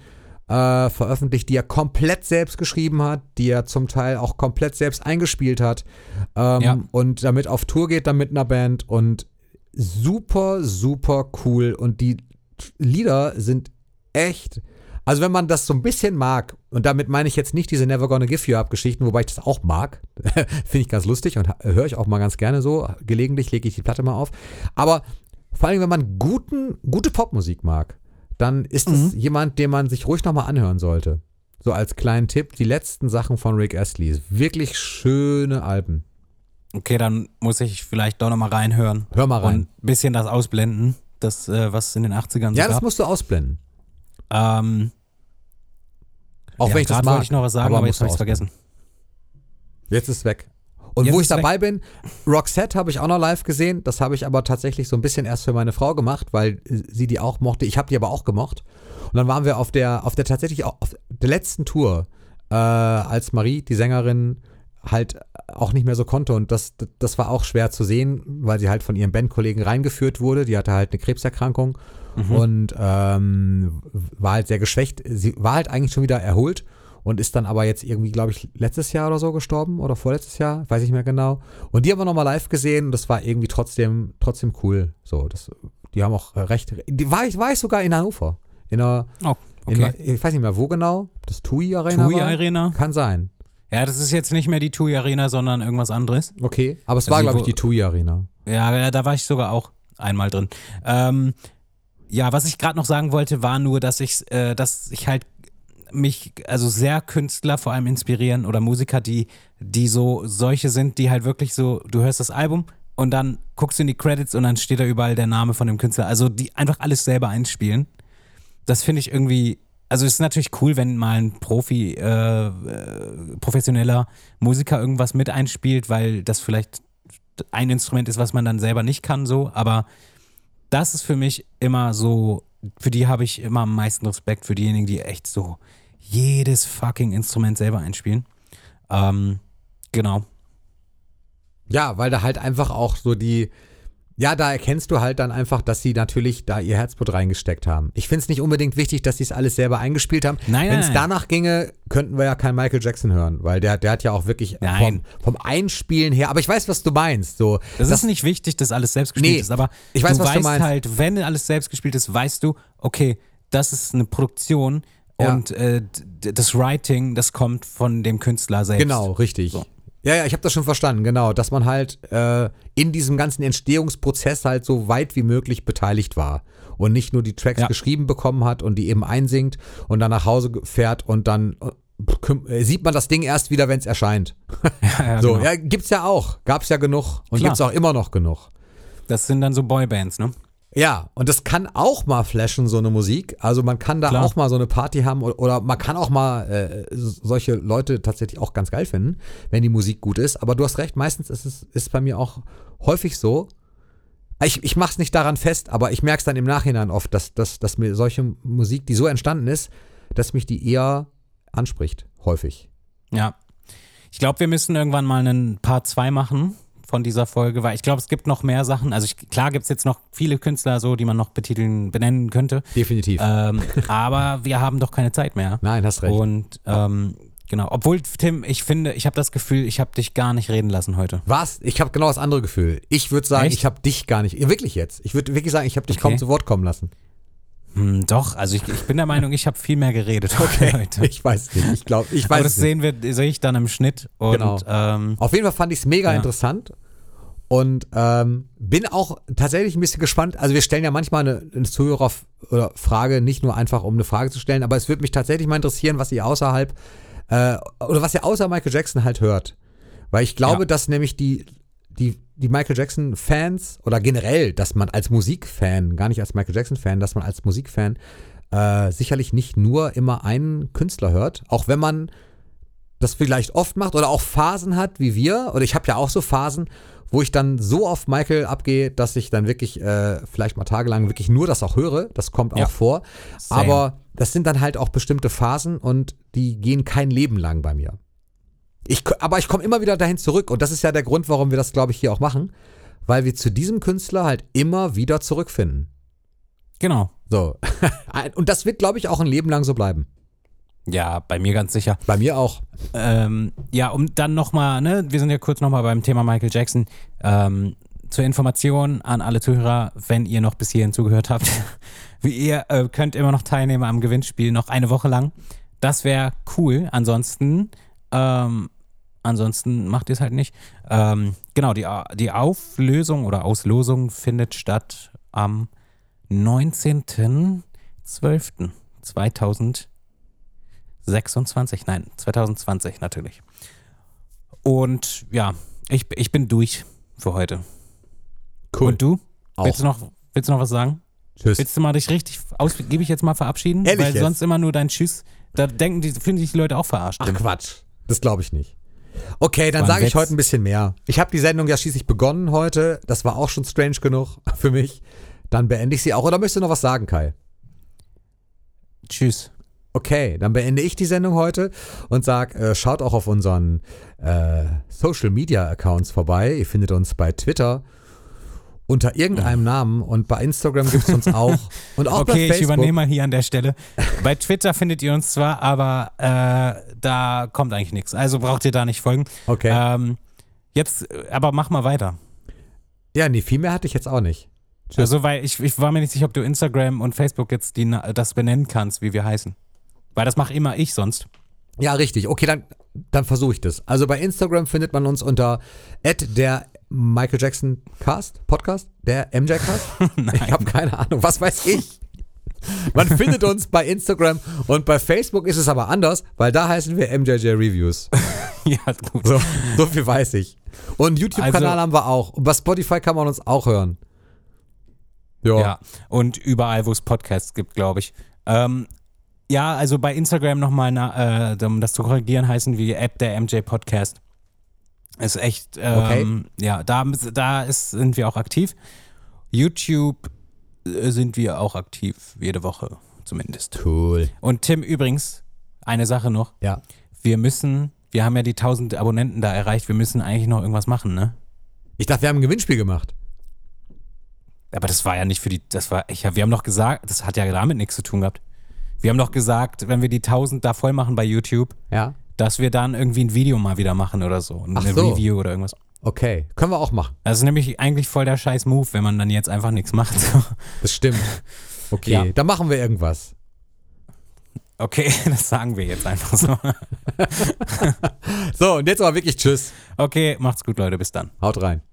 Äh, veröffentlicht, die er komplett selbst geschrieben hat, die er zum Teil auch komplett selbst eingespielt hat ähm, ja. und damit auf Tour geht, dann mit einer Band und super, super cool und die Lieder sind echt, also wenn man das so ein bisschen mag und damit meine ich jetzt nicht diese Never Gonna Give You Up Geschichten, wobei ich das auch mag, finde ich ganz lustig und höre ich auch mal ganz gerne so, gelegentlich lege ich die Platte mal auf, aber vor allem, wenn man guten, gute Popmusik mag, dann ist es mhm. jemand, den man sich ruhig nochmal anhören sollte. So als kleinen Tipp, die letzten Sachen von Rick Astley. Wirklich schöne Alben. Okay, dann muss ich vielleicht doch nochmal reinhören. Hör mal rein. Und ein bisschen das ausblenden, das, was in den achtzigern so Ja, das gab. Musst du ausblenden. Ähm, Auch ja, wenn ich das mag. Wollte ich noch was sagen, aber, aber jetzt habe ich es vergessen. Jetzt ist es weg. Und jetzt wo ich dabei bin, Roxette habe ich auch noch live gesehen. Das habe ich aber tatsächlich so ein bisschen erst für meine Frau gemacht, weil sie die auch mochte. Ich habe die aber auch gemocht. Und dann waren wir auf der, auf der tatsächlich auf der letzten Tour, äh, als Marie, die Sängerin, halt auch nicht mehr so konnte. Und das, das war auch schwer zu sehen, weil sie halt von ihrem Bandkollegen reingeführt wurde. Die hatte halt eine Krebserkrankung mhm. und ähm, war halt sehr geschwächt. Sie war halt eigentlich schon wieder erholt. Und ist dann aber jetzt irgendwie, glaube ich, letztes Jahr oder so gestorben oder vorletztes Jahr, weiß ich nicht mehr genau. Und die haben wir nochmal live gesehen und das war irgendwie trotzdem, trotzdem cool. So, das, die haben auch recht, die war ich, war ich sogar in Hannover. In einer, oh, okay. in einer, ich weiß nicht mehr wo genau, das T U I Arena. T U I Arena. Kann sein. Ja, das ist jetzt nicht mehr die TUI Arena, sondern irgendwas anderes. Okay, aber es also war, glaube ich, die TUI Arena. Ja, da war ich sogar auch einmal drin. Ähm, ja, was ich gerade noch sagen wollte, war nur, dass ich, äh, dass ich halt mich, also sehr Künstler vor allem inspirieren oder Musiker, die, die so solche sind, die halt wirklich so, du hörst das Album und dann guckst du in die Credits und dann steht da überall der Name von dem Künstler. Also die einfach alles selber einspielen. Das finde ich irgendwie, also es ist natürlich cool, wenn mal ein Profi, äh, professioneller Musiker irgendwas mit einspielt, weil das vielleicht ein Instrument ist, was man dann selber nicht kann, so, aber das ist für mich immer so, für die habe ich immer am meisten Respekt, für diejenigen, die echt so jedes fucking Instrument selber einspielen. Ähm, genau. Ja, weil da halt einfach auch so die, ja, da erkennst du halt dann einfach, dass sie natürlich da ihr Herzblut reingesteckt haben. Ich finde es nicht unbedingt wichtig, dass sie es alles selber eingespielt haben. Nein, wenn es danach ginge, könnten wir ja keinen Michael Jackson hören, weil der, der hat ja auch wirklich vom, vom Einspielen her, aber ich weiß, was du meinst. So, das, das ist nicht wichtig, dass alles selbst gespielt nee, ist, aber ich weiß, du was weißt du meinst. Halt, wenn alles selbst gespielt ist, weißt du, okay, das ist eine Produktion ja. und äh, das Writing, das kommt von dem Künstler selbst. Genau, richtig. So. Ja, ja, ich habe das schon verstanden, genau, dass man halt äh, in diesem ganzen Entstehungsprozess halt so weit wie möglich beteiligt war und nicht nur die Tracks ja. geschrieben bekommen hat und die eben einsingt und dann nach Hause fährt und dann äh, sieht man das Ding erst wieder, wenn es erscheint. Ja, ja, so, genau. Ja, gibt's ja auch, gab's ja genug und Klar. gibt's auch immer noch genug. Das sind dann so Boybands, ne? Ja, und das kann auch mal flashen, so eine Musik. Also man kann da Klar. auch mal so eine Party haben oder, oder man kann auch mal äh, solche Leute tatsächlich auch ganz geil finden, wenn die Musik gut ist. Aber du hast recht, meistens ist es ist bei mir auch häufig so. Ich, ich mach's nicht daran fest, aber ich merk's dann im Nachhinein oft, dass, dass, dass mir solche Musik, die so entstanden ist, dass mich die eher anspricht, häufig. Ja, ich glaube, wir müssen irgendwann mal einen Part zwei machen von dieser Folge, weil ich glaube, es gibt noch mehr Sachen. Also ich, klar gibt es jetzt noch viele Künstler so, die man noch betiteln, benennen könnte. Definitiv. Ähm, aber wir haben doch keine Zeit mehr. Nein, hast recht. Und ähm, genau, obwohl, Tim, ich finde, ich habe das Gefühl, ich habe dich gar nicht reden lassen heute. Was? Ich habe genau das andere Gefühl. Ich würde sagen, Echt? ich habe dich gar nicht, wirklich jetzt, ich würde wirklich sagen, ich habe dich okay. kaum zu Wort kommen lassen. Hm, doch, also ich, ich bin der Meinung, ich habe viel mehr geredet okay. heute. Ich weiß nicht, ich glaube, ich weiß Aber das nicht. sehen wir, sehe ich dann im Schnitt. Und, genau. Ähm, Auf jeden Fall fand ich es mega ja. interessant und ähm, bin auch tatsächlich ein bisschen gespannt. Also wir stellen ja manchmal eine, eine Zuhörerfrage, nicht nur einfach, um eine Frage zu stellen, aber es würde mich tatsächlich mal interessieren, was ihr außerhalb, äh, oder was ihr außer Michael Jackson halt hört. Weil ich glaube, ja. dass nämlich die, die, die Michael Jackson-Fans oder generell, dass man als Musikfan, gar nicht als Michael Jackson-Fan, dass man als Musikfan äh, sicherlich nicht nur immer einen Künstler hört, auch wenn man das vielleicht oft macht oder auch Phasen hat wie wir, oder ich habe ja auch so Phasen, wo ich dann so auf Michael abgehe, dass ich dann wirklich äh, vielleicht mal tagelang wirklich nur das auch höre, das kommt ja. auch vor, Same. aber das sind dann halt auch bestimmte Phasen und die gehen kein Leben lang bei mir. Ich, aber ich komme immer wieder dahin zurück und das ist ja der Grund, warum wir das, glaube ich, hier auch machen, weil wir zu diesem Künstler halt immer wieder zurückfinden. Genau. So. Und das wird, glaube ich, auch ein Leben lang so bleiben. Ja, bei mir ganz sicher. Bei mir auch. Ähm, ja, um dann nochmal, ne, wir sind ja kurz nochmal beim Thema Michael Jackson. Ähm, zur Information an alle Zuhörer, wenn ihr noch bis hierhin zugehört habt, wie ihr äh, könnt immer noch teilnehmen am Gewinnspiel, noch eine Woche lang. Das wäre cool. Ansonsten, ähm, Ansonsten macht ihr es halt nicht. Ähm, genau, die, die Auflösung oder Auslosung findet statt am neunzehnten zwölften zweitausendsechsundzwanzig. Nein, zwanzig zwanzig natürlich. Und ja, ich, ich bin durch für heute. Cool. Und du? Auch. Willst du noch, willst du noch was sagen? Tschüss. Willst du mal dich richtig ausgiebig jetzt mal verabschieden? Ehrlich Weil jetzt? sonst immer nur dein Tschüss. Da denken die, finden sich die Leute auch verarscht. Ach Quatsch, das glaube ich nicht. Okay, dann sage ich heute ein bisschen mehr. Ich habe die Sendung ja schließlich begonnen heute. Das war auch schon strange genug für mich. Dann beende ich sie auch. Oder möchtest du noch was sagen, Kai? Tschüss. Okay, dann beende ich die Sendung heute und sag, äh, schaut auch auf unseren äh, Social-Media-Accounts vorbei. Ihr findet uns bei Twitter unter irgendeinem Namen und bei Instagram gibt es uns auch. Und auch okay, bei Facebook. Ich übernehme mal hier an der Stelle. Bei Twitter findet ihr uns zwar, aber äh, da kommt eigentlich nichts. Also braucht ihr da nicht folgen. Okay. Ähm, jetzt, aber mach mal weiter. Ja, nee, viel mehr hatte ich jetzt auch nicht. Tschüss. Also, weil ich, ich war mir nicht sicher, ob du Instagram und Facebook jetzt die, das benennen kannst, wie wir heißen. Weil das mache immer ich sonst. Ja, richtig. Okay, dann, dann versuche ich das. Also bei Instagram findet man uns unter at der Michael Jackson Cast, Podcast, der M J Cast. Ich habe keine Ahnung, was weiß ich. Man findet uns bei Instagram und bei Facebook ist es aber anders, weil da heißen wir M J J Reviews. Ja, gut. So, so viel weiß ich. Und YouTube-Kanal also, haben wir auch. Und bei Spotify kann man uns auch hören. Jo. Ja, und überall, wo es Podcasts gibt, glaube ich. Ähm, ja, also bei Instagram nochmal, äh, um das zu korrigieren, heißen wir App der M J Podcast. Ist echt, ähm, okay. ja, da, da ist, sind wir auch aktiv. YouTube sind wir auch aktiv, jede Woche zumindest. Cool. Und Tim, übrigens, eine Sache noch. Ja. Wir müssen, wir haben ja die tausend Abonnenten da erreicht, wir müssen eigentlich noch irgendwas machen, ne? Ich dachte, wir haben ein Gewinnspiel gemacht. Aber das war ja nicht für die, das war, ich, wir haben doch gesagt, das hat ja damit nichts zu tun gehabt. Wir haben doch gesagt, wenn wir die tausend da voll machen bei YouTube, ja, dass wir dann irgendwie ein Video mal wieder machen oder so. Eine Ach so. Review oder irgendwas. Okay, können wir auch machen. Das ist nämlich eigentlich voll der scheiß Move, wenn man dann jetzt einfach nichts macht. Das stimmt. Okay, ja. Dann machen wir irgendwas. Okay, das sagen wir jetzt einfach so. So, und jetzt aber wirklich tschüss. Okay, macht's gut, Leute, bis dann. Haut rein.